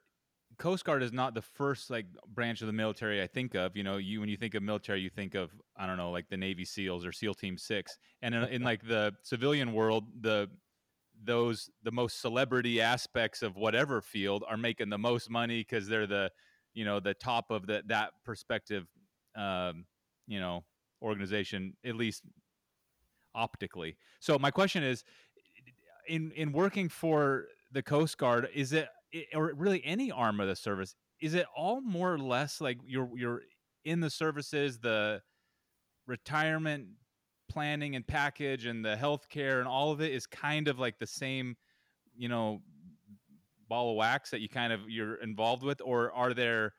Coast Guard is not the first like branch of the military I think of. You know, you, when you think of military, you think of, I don't know, like the Navy SEALs or SEAL Team Six. And in, in like the civilian world, the, those the most celebrity aspects of whatever field are making the most money because they're the, you know, the top of the, that perspective, um, you know, organization, at least optically. So my question is, in, in working for the Coast Guard, is it, or really any arm of the service, is it all more or less like you're, you're in the services, the retirement planning and package and the healthcare and all of it is kind of like the same, you know, ball of wax that you kind of, you're involved with? Or are there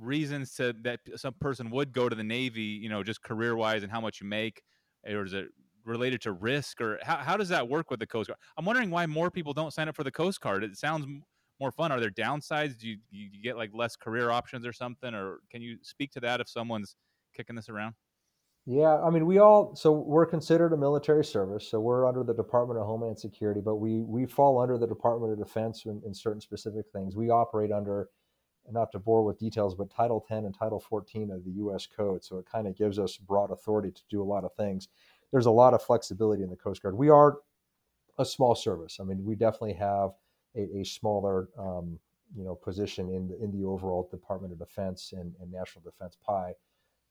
reasons to that some person would go to the Navy, you know, just career wise and how much you make, or is it related to risk, or how, how does that work with the Coast Guard? I'm wondering why more people don't sign up for the Coast Guard. It sounds more fun. Are there downsides? Do you, you get like less career options or something? Or can you speak to that if someone's kicking this around? Yeah, I mean, we all, so we're considered a military service, so we're under the Department of Homeland Security, but we we fall under the Department of Defense in, in certain specific things. We operate under, not to bore with details, but Title ten and Title fourteen of the U S Code, so it kind of gives us broad authority to do a lot of things. There's a lot of flexibility in the Coast Guard. We are a small service. I mean, we definitely have a, a smaller, um, you know, position in the, in the overall Department of Defense and, and National Defense pie.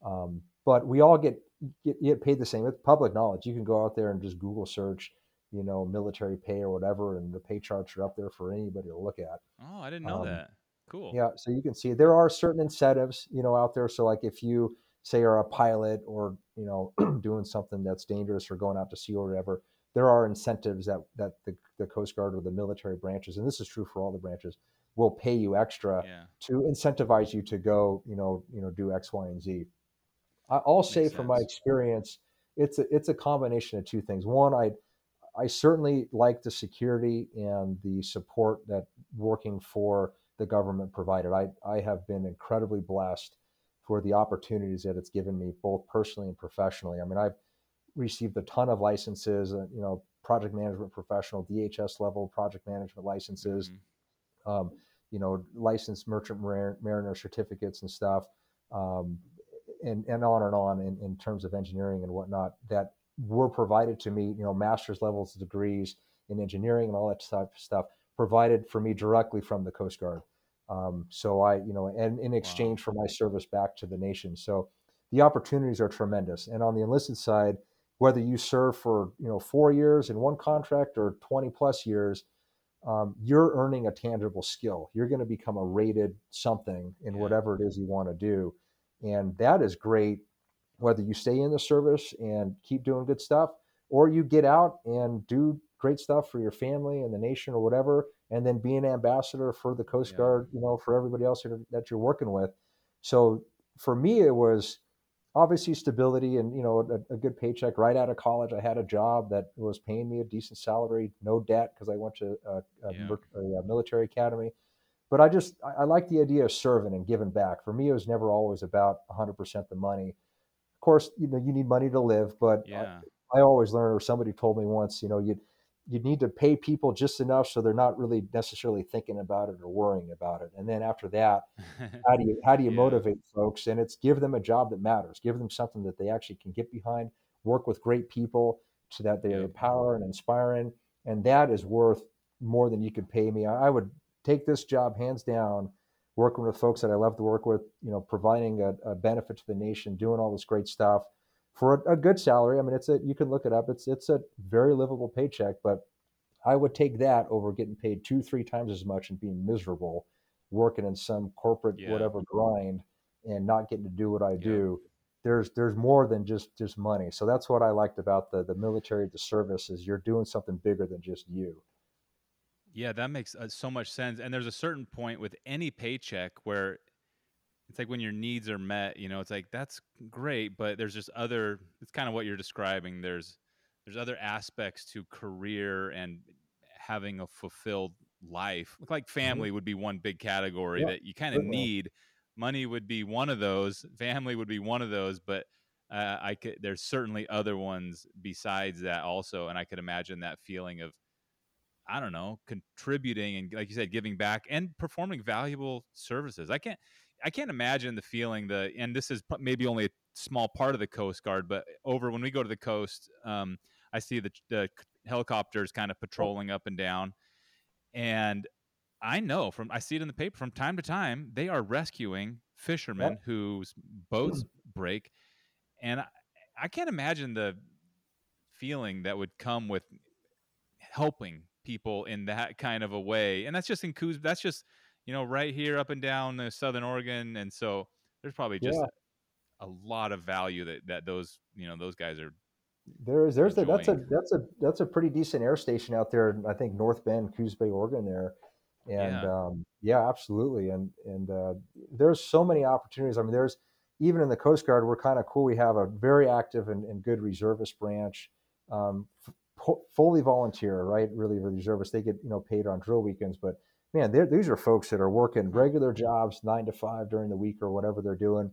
Um, but we all get, get get paid the same. It's public knowledge. You can go out there and just Google search, you know, military pay or whatever, and the pay charts are up there for anybody to look at. Oh, I didn't know um, that. Cool. Yeah, so you can see there are certain incentives, you know, out there. So like if you say are a pilot or, you know, doing something that's dangerous or going out to sea or whatever, there are incentives that that the, the Coast Guard or the military branches, and this is true for all the branches, will pay you extra yeah. to incentivize you to go, you know, you know, do X, Y, and Z. I'll say from my experience, it's a, it's a combination of two things. One, I I certainly like the security and the support that working for the government provided. I I have been incredibly blessed for the opportunities that it's given me, both personally and professionally. I mean, I've received a ton of licenses, you know, project management professional, D H S level project management licenses, mm-hmm. um, you know, licensed merchant mariner, mariner certificates and stuff, um, and, and on and on in, in terms of engineering and whatnot that were provided to me, you know, master's levels degrees in engineering and all that type of stuff provided for me directly from the Coast Guard. Um, so I, you know, and in exchange wow. for my service back to the nation. So the opportunities are tremendous. And on the enlisted side, whether you serve for, you know, four years in one contract or twenty plus years, um, you're earning a tangible skill. You're going to become a rated something in yeah. whatever it is you want to do. And that is great, whether you stay in the service and keep doing good stuff, or you get out and do great stuff for your family and the nation or whatever, and then be an ambassador for the Coast yeah. Guard, you know, for everybody else that you're working with. So for me, it was obviously stability and, you know, a, a good paycheck. Right out of college, I had a job that was paying me a decent salary, no debt, because I went to a, a, yeah. a military academy. But I just, I, I like the idea of serving and giving back. For me, it was never always about one hundred percent the money. Of course, you know, you need money to live, but yeah. I, I always learned, or somebody told me once, you know, you you need to pay people just enough so they're not really necessarily thinking about it or worrying about it. And then after that, how do you, how do you yeah. motivate folks? And it's give them a job that matters, give them something that they actually can get behind, work with great people so that they yeah. empower and inspiring. And that is worth more than you could pay me. I, I would take this job hands down, working with folks that I love to work with, you know, providing a, a benefit to the nation, doing all this great stuff for a, a good salary. I mean, it's a, you can look it up. It's, it's a very livable paycheck, but I would take that over getting paid two, three times as much and being miserable working in some corporate, yeah. whatever grind and not getting to do what I yeah. do. There's, there's more than just, just money. So that's what I liked about the, the military, the service is you're doing something bigger than just you. Yeah. That makes uh, so much sense. And there's a certain point with any paycheck where it's like when your needs are met, you know, it's like, that's great, but there's just other, it's kind of what you're describing. There's, there's other aspects to career and having a fulfilled life. Look, like family would be one big category yeah, that you kind of need. Money would be one of those. Family would be one of those, but uh, I could, there's certainly other ones besides that also. And I could imagine that feeling of, I don't know, contributing and, like you said, giving back and performing valuable services. I can't, I can't imagine the feeling the, and this is maybe only a small part of the Coast Guard, but over when we go to the coast, um, I see the, the helicopters kind of patrolling up and down. And I know from, I see it in the paper from time to time, they are rescuing fishermen yep. whose boats break. And I, I can't imagine the feeling that would come with helping people in that kind of a way. And that's just in Coos, that's just, you know, right here up and down the Southern Oregon. And so there's probably just yeah. a lot of value that, that those, you know, those guys are. There is, there's a, that's a, that's a, that's a pretty decent air station out there. I think North Bend, Coos Bay, Oregon there. And yeah, um, yeah absolutely. And, and uh, there's so many opportunities. I mean, there's even in the Coast Guard, we're kind of cool. We have a very active and, and good reservist branch, um, f- fully volunteer, right? Really, really reservists. They get, you know, paid on drill weekends, but man, these are folks that are working regular jobs, nine to five during the week or whatever they're doing,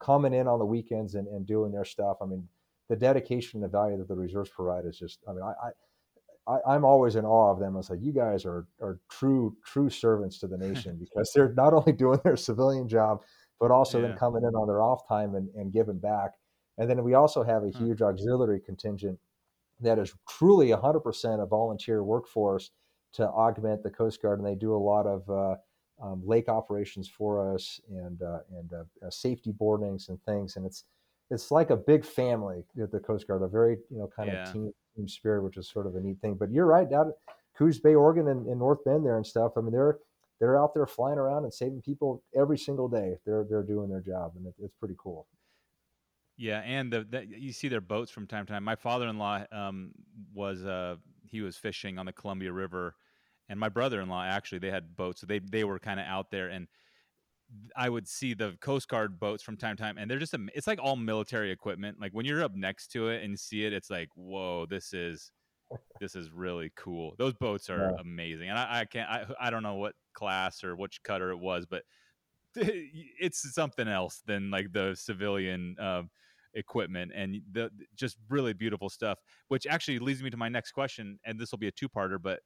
coming in on the weekends and, and doing their stuff. I mean, the dedication and the value that the reserves provide is just, I mean, I, I, I'm always in awe of them. It's like, you guys are are true, true servants to the nation because they're not only doing their civilian job, but also yeah. then coming in on their off time and, and giving back. And then we also have a huge mm-hmm. auxiliary contingent that is truly one hundred percent a volunteer workforce to augment the Coast Guard, and they do a lot of uh, um, lake operations for us, and uh, and uh, uh, safety boardings and things. And it's it's like a big family at the Coast Guard, a very you know kind yeah. of team, team spirit, which is sort of a neat thing. But you're right, down at Coos Bay, Oregon, and, and North Bend there and stuff. I mean, they're they're out there flying around and saving people every single day. They're they're doing their job, and it, it's pretty cool. Yeah, and the, the, you see their boats from time to time. My father-in-law um, was uh, he was fishing on the Columbia River, and my brother-in-law actually they had boats, so they they were kind of out there, and I would see the Coast Guard boats from time to time, and they're just a, it's like all military equipment. Like when you're up next to it and see it, it's like, whoa, this is this is really cool. Those boats are yeah. amazing, and I, I can't I I don't know what class or which cutter it was, but it's something else than like the civilian uh, equipment, and the just really beautiful stuff, which actually leads me to my next question. And this will be a two-parter, but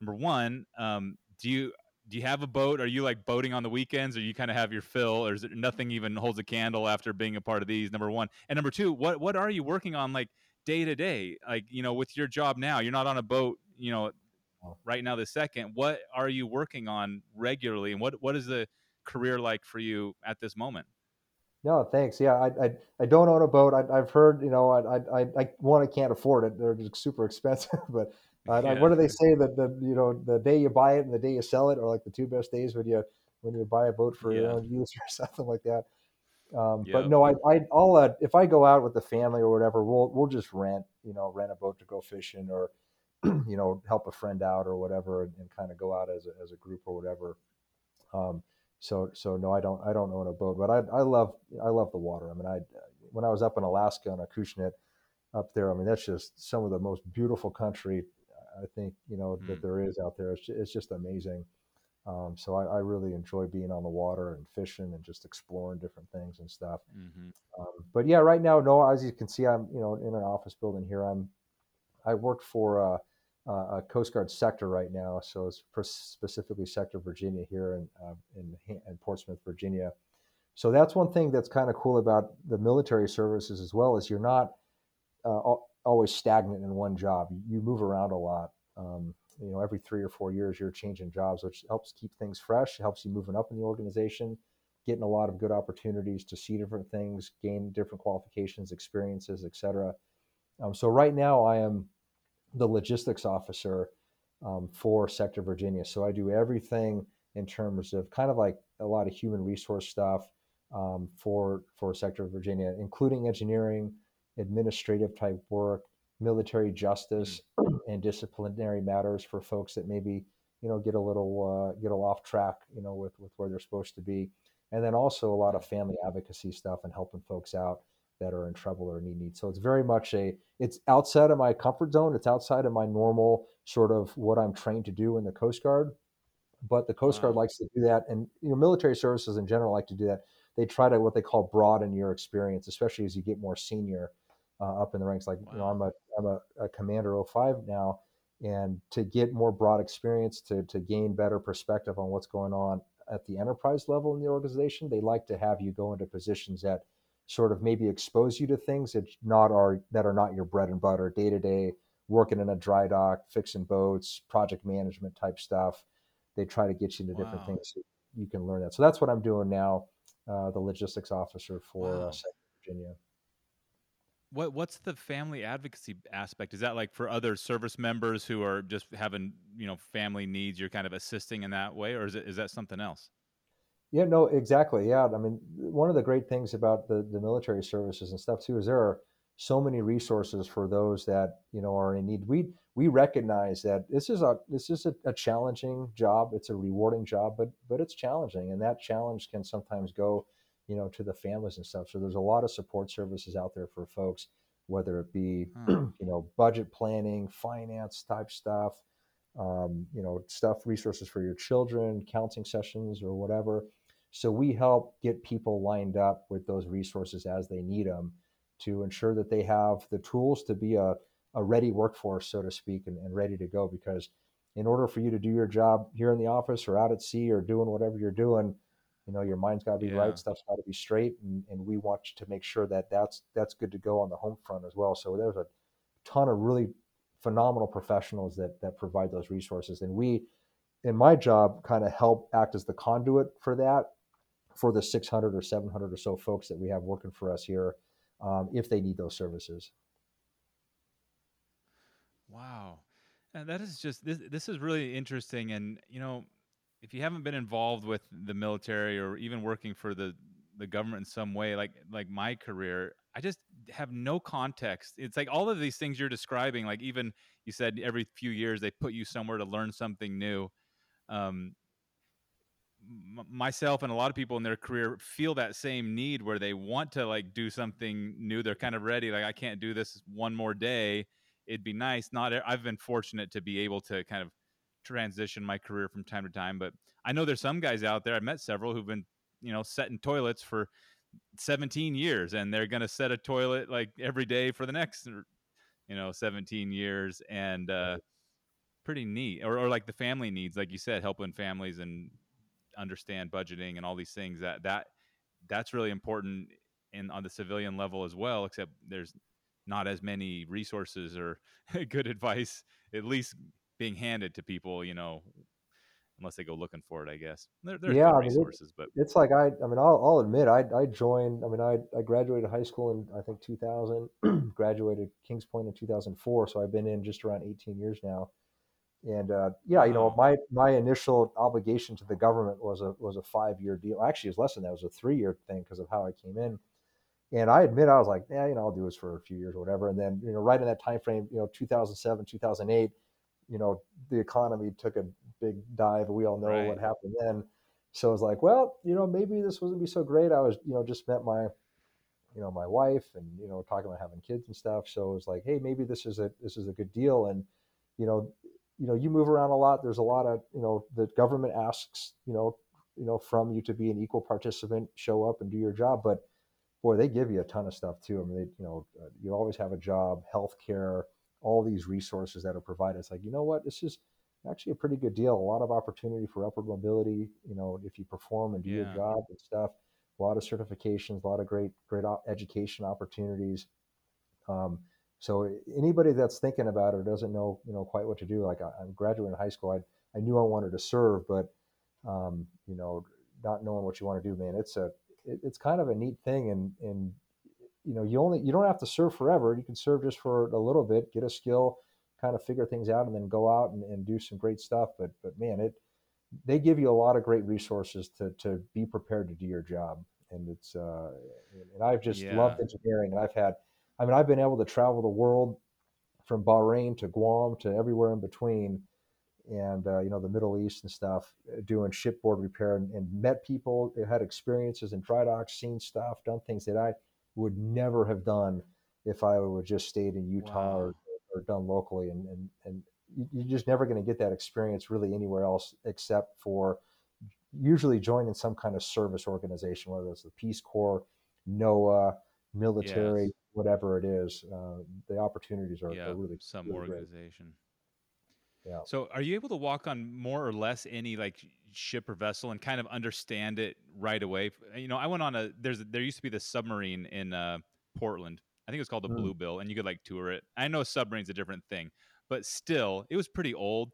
number one, um, do you, do you have a boat? Are you like boating on the weekends, or you kind of have your fill, or is it nothing even holds a candle after being a part of these, number one? And number two, what, what are you working on like day to day? Like, you know, with your job now, you're not on a boat, you know, right now this second, what are you working on regularly? And what, what is the career like for you at this moment? No, thanks. Yeah, I I, I don't own a boat. I, I've heard, you know, I I I one I can't afford it. They're just super expensive. But uh, yeah. I, what do they say that the you know the day you buy it and the day you sell it are like the two best days when you when you buy a boat for yeah. your own use or something like that. Um, yeah. But no, I I I'll uh, if I go out with the family or whatever, we'll we'll just rent you know rent a boat to go fishing, or you know help a friend out or whatever, and, and kind of go out as a, as a group or whatever. Um, So, so no, I don't, I don't own a boat, but I, I love, I love the water. I mean, I, when I was up in Alaska on Acushnet up there, I mean, that's just some of the most beautiful country I think, you know, that there is out there. It's just, it's just amazing. Um, so I, I really enjoy being on the water and fishing and just exploring different things and stuff. Mm-hmm. Um, but yeah, right now, no, as you can see, I'm, you know, in an office building here. I'm, I work for, uh, Uh, a Coast Guard sector right now, so it's specifically Sector Virginia here in, uh, in in Portsmouth, Virginia. So that's one thing that's kind of cool about the military services as well, is you're not uh, al- always stagnant in one job. You move around a lot. Um, you know, every three or four years you're changing jobs, which helps keep things fresh, helps you moving up in the organization, getting a lot of good opportunities to see different things, gain different qualifications, experiences, et cetera. Um, so right now I am the logistics officer um, for Sector Virginia. So I do everything in terms of kind of like a lot of human resource stuff um, for, for Sector Virginia, including engineering, administrative type work, military justice and disciplinary matters for folks that maybe, you know, get a little, uh, get a little off track, you know, with, with where they're supposed to be. And then also a lot of family advocacy stuff and helping folks out that are in trouble or need need. So it's very much a, it's outside of my comfort zone. It's outside of my normal sort of what I'm trained to do in the Coast Guard, but the Coast Guard wow. likes to do that. And, you know, military services in general like to do that. They try to, what they call, broaden your experience, especially as you get more senior uh, up in the ranks. Like, wow. you know, I'm a, I'm a, a Commander oh five now, and to get more broad experience, to, to gain better perspective on what's going on at the enterprise level in the organization, they like to have you go into positions that sort of maybe expose you to things that not are that are not your bread and butter, day to day, working in a dry dock, fixing boats, project management type stuff. They try to get you into different wow. things so you can learn that. So that's what I'm doing now, uh, the logistics officer for wow. uh, Sector Virginia. What what's the family advocacy aspect? Is that like for other service members who are just having, you know, family needs? You're kind of assisting in that way, or is it is that something else? Yeah, no, exactly. Yeah. I mean, one of the great things about the, the military services and stuff too, is there are so many resources for those that, you know, are in need. We, we recognize that this is a, this is a, a challenging job. It's a rewarding job, but, but it's challenging. And that challenge can sometimes go, you know, to the families and stuff. So there's a lot of support services out there for folks, whether it be, hmm. you know, budget planning, finance type stuff, um, you know, stuff, resources for your children, counseling sessions or whatever. So we help get people lined up with those resources as they need them to ensure that they have the tools to be a, a ready workforce, so to speak, and, and ready to go. Because in order for you to do your job here in the office or out at sea or doing whatever you're doing, you know, your mind's got to be yeah. right, stuff's got to be straight. And, and we want to make sure that that's, that's good to go on the home front as well. So there's a ton of really phenomenal professionals that that provide those resources. And we in my job, kind of help act as the conduit for that, for the six hundred or seven hundred or so folks that we have working for us here, um, if they need those services. Wow. And that is just, this, this is really interesting. And, you know, if you haven't been involved with the military or even working for the, the government in some way, like, like my career, I just have no context. It's like all of these things you're describing, like even you said every few years, they put you somewhere to learn something new. Um, m- myself and a lot of people in their career feel that same need where they want to like do something new. They're kind of ready. Like, I can't do this one more day. It'd be nice. Not, I've been fortunate to be able to kind of transition my career from time to time, but I know there's some guys out there. I've met several who've been, you know, setting toilets for seventeen years, and they're going to set a toilet like every day for the next, you know, seventeen years, and uh, pretty neat. Or, or like the family needs, like you said, helping families and understand budgeting and all these things that, that that's really important in on the civilian level as well, except there's not as many resources or good advice, at least being handed to people, you know, unless they go looking for it, I guess. There, there's yeah, no resources, I mean, it, but it's like I, I mean, I'll, I'll admit, I, I joined. I mean, I, I graduated high school in I think two thousand, graduated Kings Point in two thousand four. So I've been in just around eighteen years now. And uh, yeah, wow. you know, my my initial obligation to the government was a was a five year deal. Actually, it's less than that. It was a three year thing because of how I came in. And I admit, I was like, yeah, you know, I'll do this for a few years or whatever. And then, you know, right in that time frame, you know, two thousand seven, two thousand eight. You know, the economy took a big dive. We all know right. what happened then. So I was like, well, you know, maybe this wouldn't be so great. I was, you know, just met my, you know, my wife and, you know, talking about having kids and stuff. So it was like, hey, maybe this is a, this is a good deal. And, you know, you know, you move around a lot. There's a lot of, you know, the government asks, you know, you know, from you to be an equal participant, show up and do your job. But boy, they give you a ton of stuff too. I mean, they, you know, you always have a job, healthcare, all these resources that are provided. It's like, you know what, this is actually a pretty good deal. A lot of opportunity for upward mobility, you know, if you perform and do yeah. your job and stuff, a lot of certifications, a lot of great, great education opportunities. Um, so anybody that's thinking about it or doesn't know, you know, quite what to do, like I, I'm graduating high school, I, I knew I wanted to serve, but, um, you know, not knowing what you want to do, man, it's a, it, it's kind of a neat thing. And, and, you know, you only, you don't have to serve forever. You can serve just for a little bit, get a skill, kind of figure things out, and then go out and, and do some great stuff. But, but man, it, they give you a lot of great resources to, to be prepared to do your job. And it's, uh, and I've just yeah. loved engineering, and I've had, I mean, I've been able to travel the world from Bahrain to Guam to everywhere in between, and, uh, you know, the Middle East and stuff, doing shipboard repair, and, and met people that had experiences in dry docks, seen stuff, done things that I would never have done if I would just stayed in Utah wow. or, or done locally. And, and, and you're just never going to get that experience really anywhere else, except for usually joining some kind of service organization, whether it's the Peace Corps, NOAA, military, yes. whatever it is. Uh, the opportunities are, yeah, are really some really organization. Great. Yeah. So are you able to walk on more or less any like ship or vessel and kind of understand it right away? You know, I went on a, there's, there used to be this submarine in uh, Portland. I think it was called the Blue Bill, and you could like tour it. I know a submarine's a different thing, but still it was pretty old,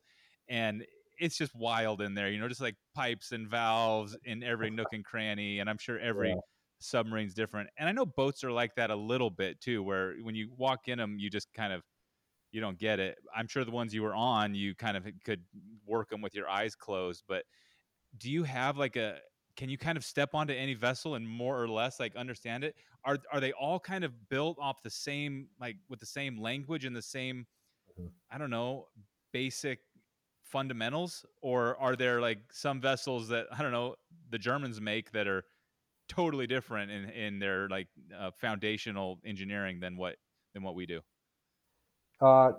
and it's just wild in there, you know, just like pipes and valves in every nook and cranny. And I'm sure every yeah. submarine's different. And I know boats are like that a little bit too, where when you walk in them, you just kind of, you don't get it. I'm sure the ones you were on, you kind of could work them with your eyes closed, but do you have like a, can you kind of step onto any vessel and more or less like understand it? Are are they all kind of built off the same, like with the same language and the same, mm-hmm. I don't know, basic fundamentals? Or are there like some vessels that, I don't know, the Germans make that are totally different in, in their like uh, foundational engineering than what, than what we do? Uh,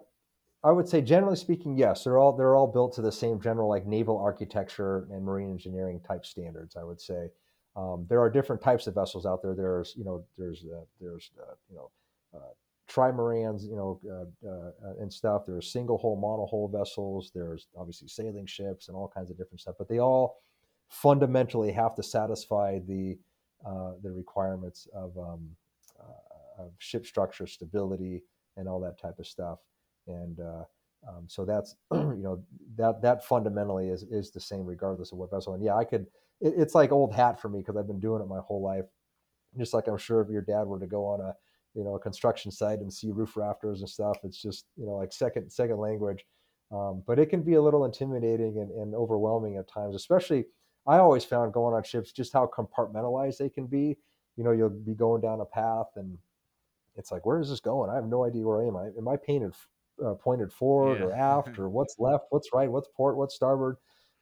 I would say, generally speaking, yes, they're all they're all built to the same general like naval architecture and marine engineering type standards. I would say um, there are different types of vessels out there. There's you know there's uh, there's uh, you know uh, trimarans you know uh, uh, and stuff. There's single hull, mono hull vessels. There's obviously sailing ships and all kinds of different stuff. But they all fundamentally have to satisfy the uh, the requirements of um, uh, of ship structure, stability, and all that type of stuff. And uh, Um, so that's, you know, that that fundamentally is is the same regardless of what vessel. And yeah, I could, it, it's like old hat for me because I've been doing it my whole life. Just like I'm sure if your dad were to go on a, you know, a construction site and see roof rafters and stuff, it's just, you know, like second second language. Um, but it can be a little intimidating and, and overwhelming at times, especially I always found going on ships, just how compartmentalized they can be. You know, you'll be going down a path and it's like, where is this going? I have no idea where I am. I, am I painted, uh, pointed forward yeah. or aft or what's left, what's right, what's port, what's starboard.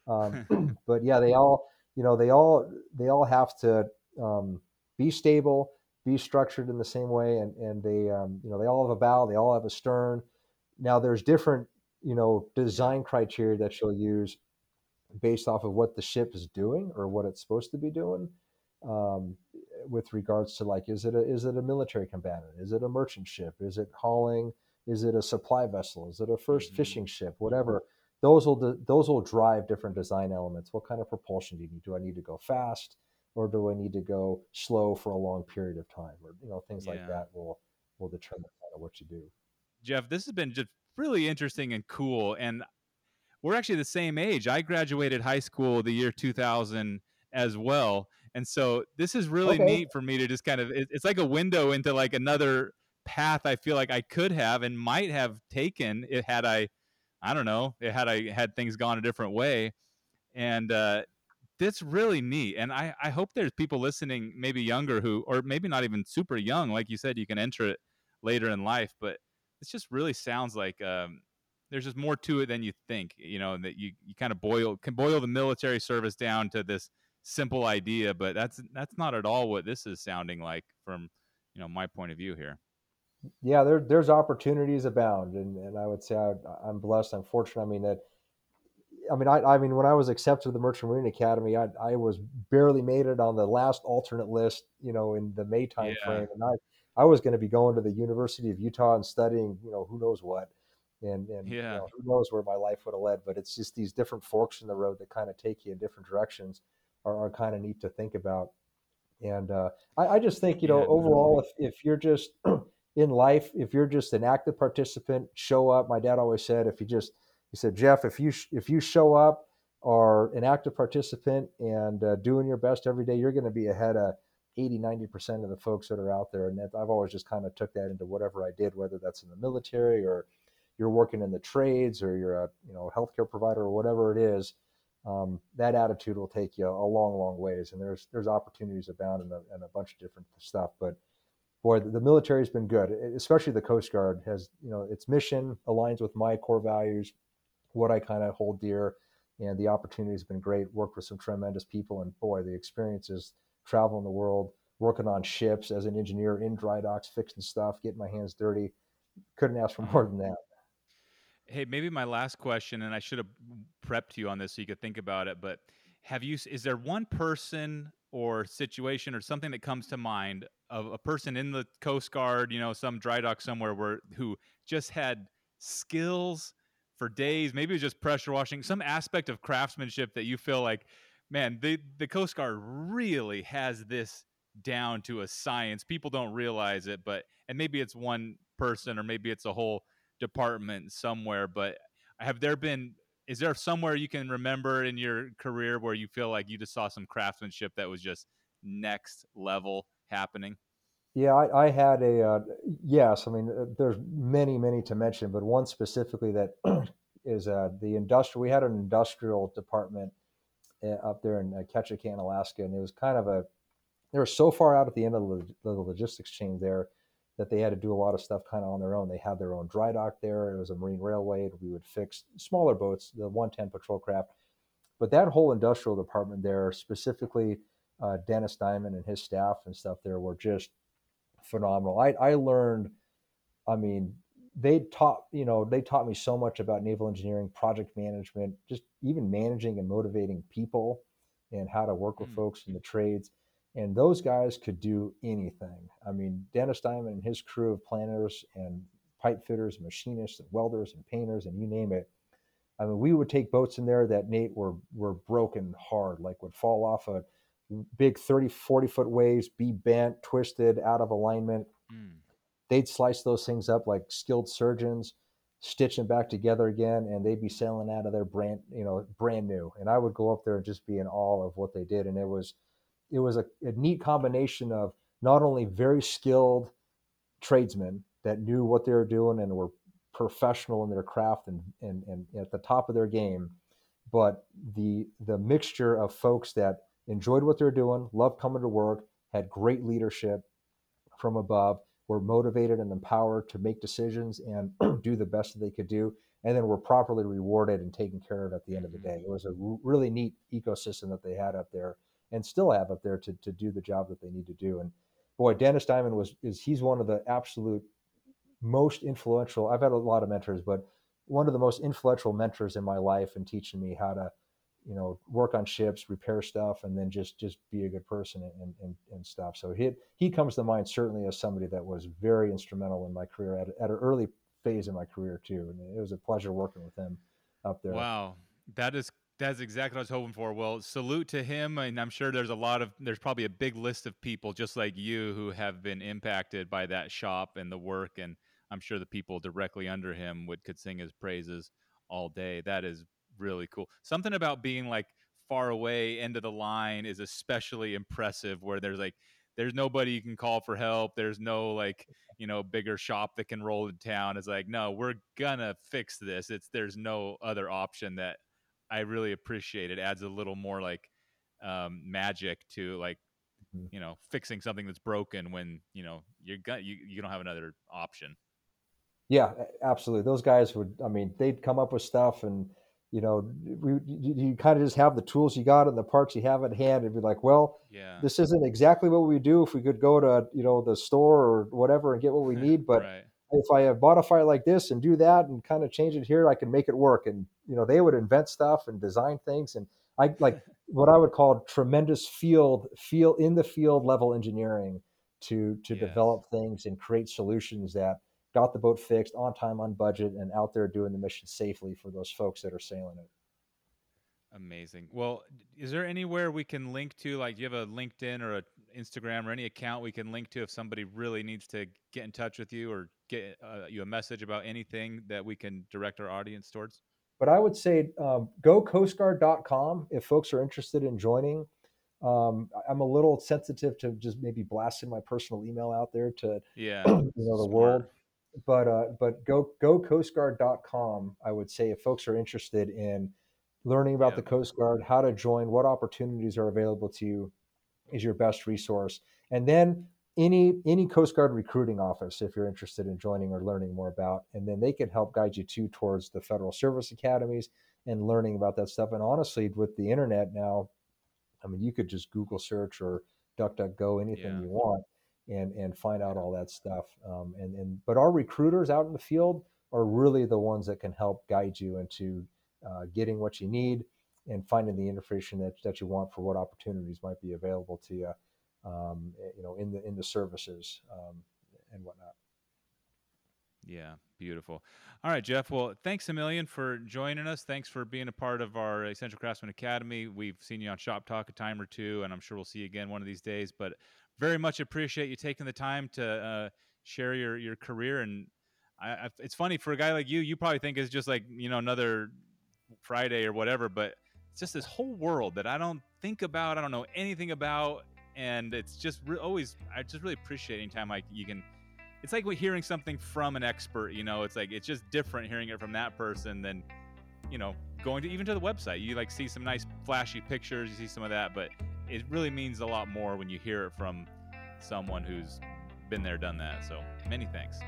Um, but yeah, they all, you know, they all, they all have to um, be stable, be structured in the same way. And, and they, um, you know, they all have a bow, they all have a stern. Now there's different, you know, design criteria that you'll use based off of what the ship is doing or what it's supposed to be doing. Um, with regards to like, is it a, is it a military combatant? Is it a merchant ship? Is it hauling? Is it a supply vessel? Is it a first mm-hmm. fishing ship? Whatever. Those will, de- those will drive different design elements. What kind of propulsion do you need? Do I need to go fast or do I need to go slow for a long period of time? Or, you know, things yeah. like that will, will determine kind of what you do. Jeff, this has been just really interesting and cool. And we're actually the same age. I graduated high school the year two thousand as well. And so this is really okay. neat for me to just kind of, it's like a window into like another path I feel like I could have and might have taken it had I, I don't know, it had I had things gone a different way. And uh, that's really neat. And I, I hope there's people listening, maybe younger who, or maybe not even super young, like you said, you can enter it later in life, but it just really sounds like um, there's just more to it than you think, you know, that you, you kind of boil, can boil the military service down to this simple idea, but that's that's not at all what this is sounding like from, you know, my point of view here. Yeah, there there's opportunities abound, and, and I would say I, I'm blessed, I'm fortunate. I mean that, I mean I I mean when I was accepted to the Merchant Marine Academy, I I was barely made it on the last alternate list, you know, in the May time yeah. frame, and I I was going to be going to the University of Utah and studying, you know, who knows what, and and yeah. you know, who knows where my life would have led. But it's just these different forks in the road that kind of take you in different directions. Are, are kind of neat to think about. And uh, I, I just think, you know, yeah, overall, really. if, if you're just in life, if you're just an active participant, show up. My dad always said, if you just, he said, Jeff, if you, sh- if you show up, are an active participant and uh, doing your best every day, you're going to be ahead of eighty, ninety percent of the folks that are out there. And that, I've always just kind of took that into whatever I did, whether that's in the military or you're working in the trades or you're a, you know, healthcare provider or whatever it is. Um, that attitude will take you a long, long ways. And there's there's opportunities abound in a, in a bunch of different stuff. But boy, the, the military has been good, especially the Coast Guard has, you know, its mission aligns with my core values, what I kind of hold dear. And the opportunity has been great. Worked with some tremendous people. And boy, the experiences traveling the world, working on ships as an engineer in dry docks, fixing stuff, getting my hands dirty. Couldn't ask for more than that. Hey, maybe my last question, and I should have prepped you on this so you could think about it, but have you, is there one person or situation or something that comes to mind of a person in the Coast Guard, you know, some dry dock somewhere where, who just had skills for days, maybe it was just pressure washing, some aspect of craftsmanship that you feel like, man, the, the Coast Guard really has this down to a science. People don't realize it, but, and maybe it's one person or maybe it's a whole department somewhere, but have there been, is there somewhere you can remember in your career where you feel like you just saw some craftsmanship that was just next level happening? Yeah, I, I had a, uh, yes, I mean, there's many, many to mention, but one specifically that is uh, the industrial, we had an industrial department up there in Ketchikan, Alaska, and it was kind of a, they were so far out at the end of the logistics chain there that they had to do a lot of stuff kind of on their own. They had their own dry dock there. It was a marine railway. We would fix smaller boats, the one ten patrol craft. But that whole industrial department there, specifically uh, Dennis Diamond and his staff and stuff there were just phenomenal. I, I learned, I mean, they taught, you know, they taught me so much about naval engineering, project management, just even managing and motivating people and how to work with mm-hmm. folks in the trades. And those guys could do anything. I mean, Dennis Diamond and his crew of planners and pipe fitters, and machinists and welders and painters and you name it. I mean, we would take boats in there that, Nate, were were broken hard, like would fall off a big thirty, forty-foot waves, be bent, twisted, out of alignment. Mm. They'd slice those things up like skilled surgeons, stitch them back together again, and they'd be sailing out of there brand, you know, brand new. And I would go up there and just be in awe of what they did. And it was, it was a, a neat combination of not only very skilled tradesmen that knew what they were doing and were professional in their craft and, and, and at the top of their game, but the, the mixture of folks that enjoyed what they're doing, loved coming to work, had great leadership from above, were motivated and empowered to make decisions and do the best that they could do, and then were properly rewarded and taken care of at the end of the day. It was a really neat ecosystem that they had up there and still have up there to, to do the job that they need to do. And boy, Dennis Diamond was, is he's one of the absolute most influential. I've had a lot of mentors, but one of the most influential mentors in my life and teaching me how to, you know, work on ships, repair stuff, and then just, just be a good person and, and, and stuff. So he, he comes to mind certainly as somebody that was very instrumental in my career at, at an early phase in my career too. And it was a pleasure working with him up there. Wow. That is, that's exactly what I was hoping for. Well, salute to him. And I'm sure there's a lot of, there's probably a big list of people just like you who have been impacted by that shop and the work. And I'm sure the people directly under him would could sing his praises all day. That is really cool. Something about being like far away, end of the line, is especially impressive, where there's like, there's nobody you can call for help. There's no like, you know, bigger shop that can roll in town. It's like, no, we're gonna fix this. It's, there's no other option. That I really appreciate. It adds a little more like um, magic to like, mm-hmm. you know, fixing something that's broken when, you know, you're gonna, you, you don't have another option. Yeah, absolutely. Those guys would, I mean, they'd come up with stuff and, you know, we, you, you kind of just have the tools you got and the parts you have at hand and be like, well, yeah. this isn't exactly what we do. If we could go to, you know, the store or whatever and get what we need, but right. if I modify it like this and do that and kind of change it here, I can make it work. And, you know, they would invent stuff and design things. And I like what I would call tremendous field field in the field level engineering to, to yes. develop things and create solutions that got the boat fixed on time, on budget, and out there doing the mission safely for those folks that are sailing it. Amazing. Well, is there anywhere we can link to? Like, do you have a LinkedIn or an Instagram or any account we can link to if somebody really needs to get in touch with you or get uh, you a message about anything that we can direct our audience towards? But I would say um, go coast guard dot com if folks are interested in joining. Um, I'm a little sensitive to just maybe blasting my personal email out there to yeah, you know the smart. world. But uh, but go go coast guard dot com, I would say, if folks are interested in learning about yeah. the Coast Guard, how to join, what opportunities are available to you is your best resource. And then any any Coast Guard recruiting office, if you're interested in joining or learning more about, and then they can help guide you too towards the Federal Service Academies and learning about that stuff. And honestly, with the internet now, I mean, you could just Google search or DuckDuckGo, anything yeah. you want. and and find out all that stuff. Um, and, and but our recruiters out in the field are really the ones that can help guide you into uh, getting what you need and finding the information that, that you want for what opportunities might be available to you, um, you know, in the, in the services um, and whatnot. Yeah, beautiful. All right, Jeff. Well, thanks a million for joining us. Thanks for being a part of our Essential Craftsman Academy. We've seen you on Shop Talk a time or two, and I'm sure we'll see you again one of these days, but very much appreciate you taking the time to uh, share your, your career. And I, I, it's funny, for a guy like you, you probably think it's just like, you know, another Friday or whatever, but it's just this whole world that I don't think about. I don't know anything about. And it's just re- always, I just really appreciate any time I, you can, it's like we're hearing something from an expert, you know, it's like, it's just different hearing it from that person than, you know, going to even to the website. You like see some nice flashy pictures, you see some of that, but it really means a lot more when you hear it from someone who's been there, done that. So many thanks.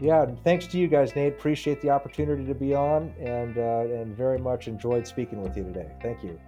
Yeah. And thanks to you guys, Nate. Appreciate the opportunity to be on and, uh, and very much enjoyed speaking with you today. Thank you.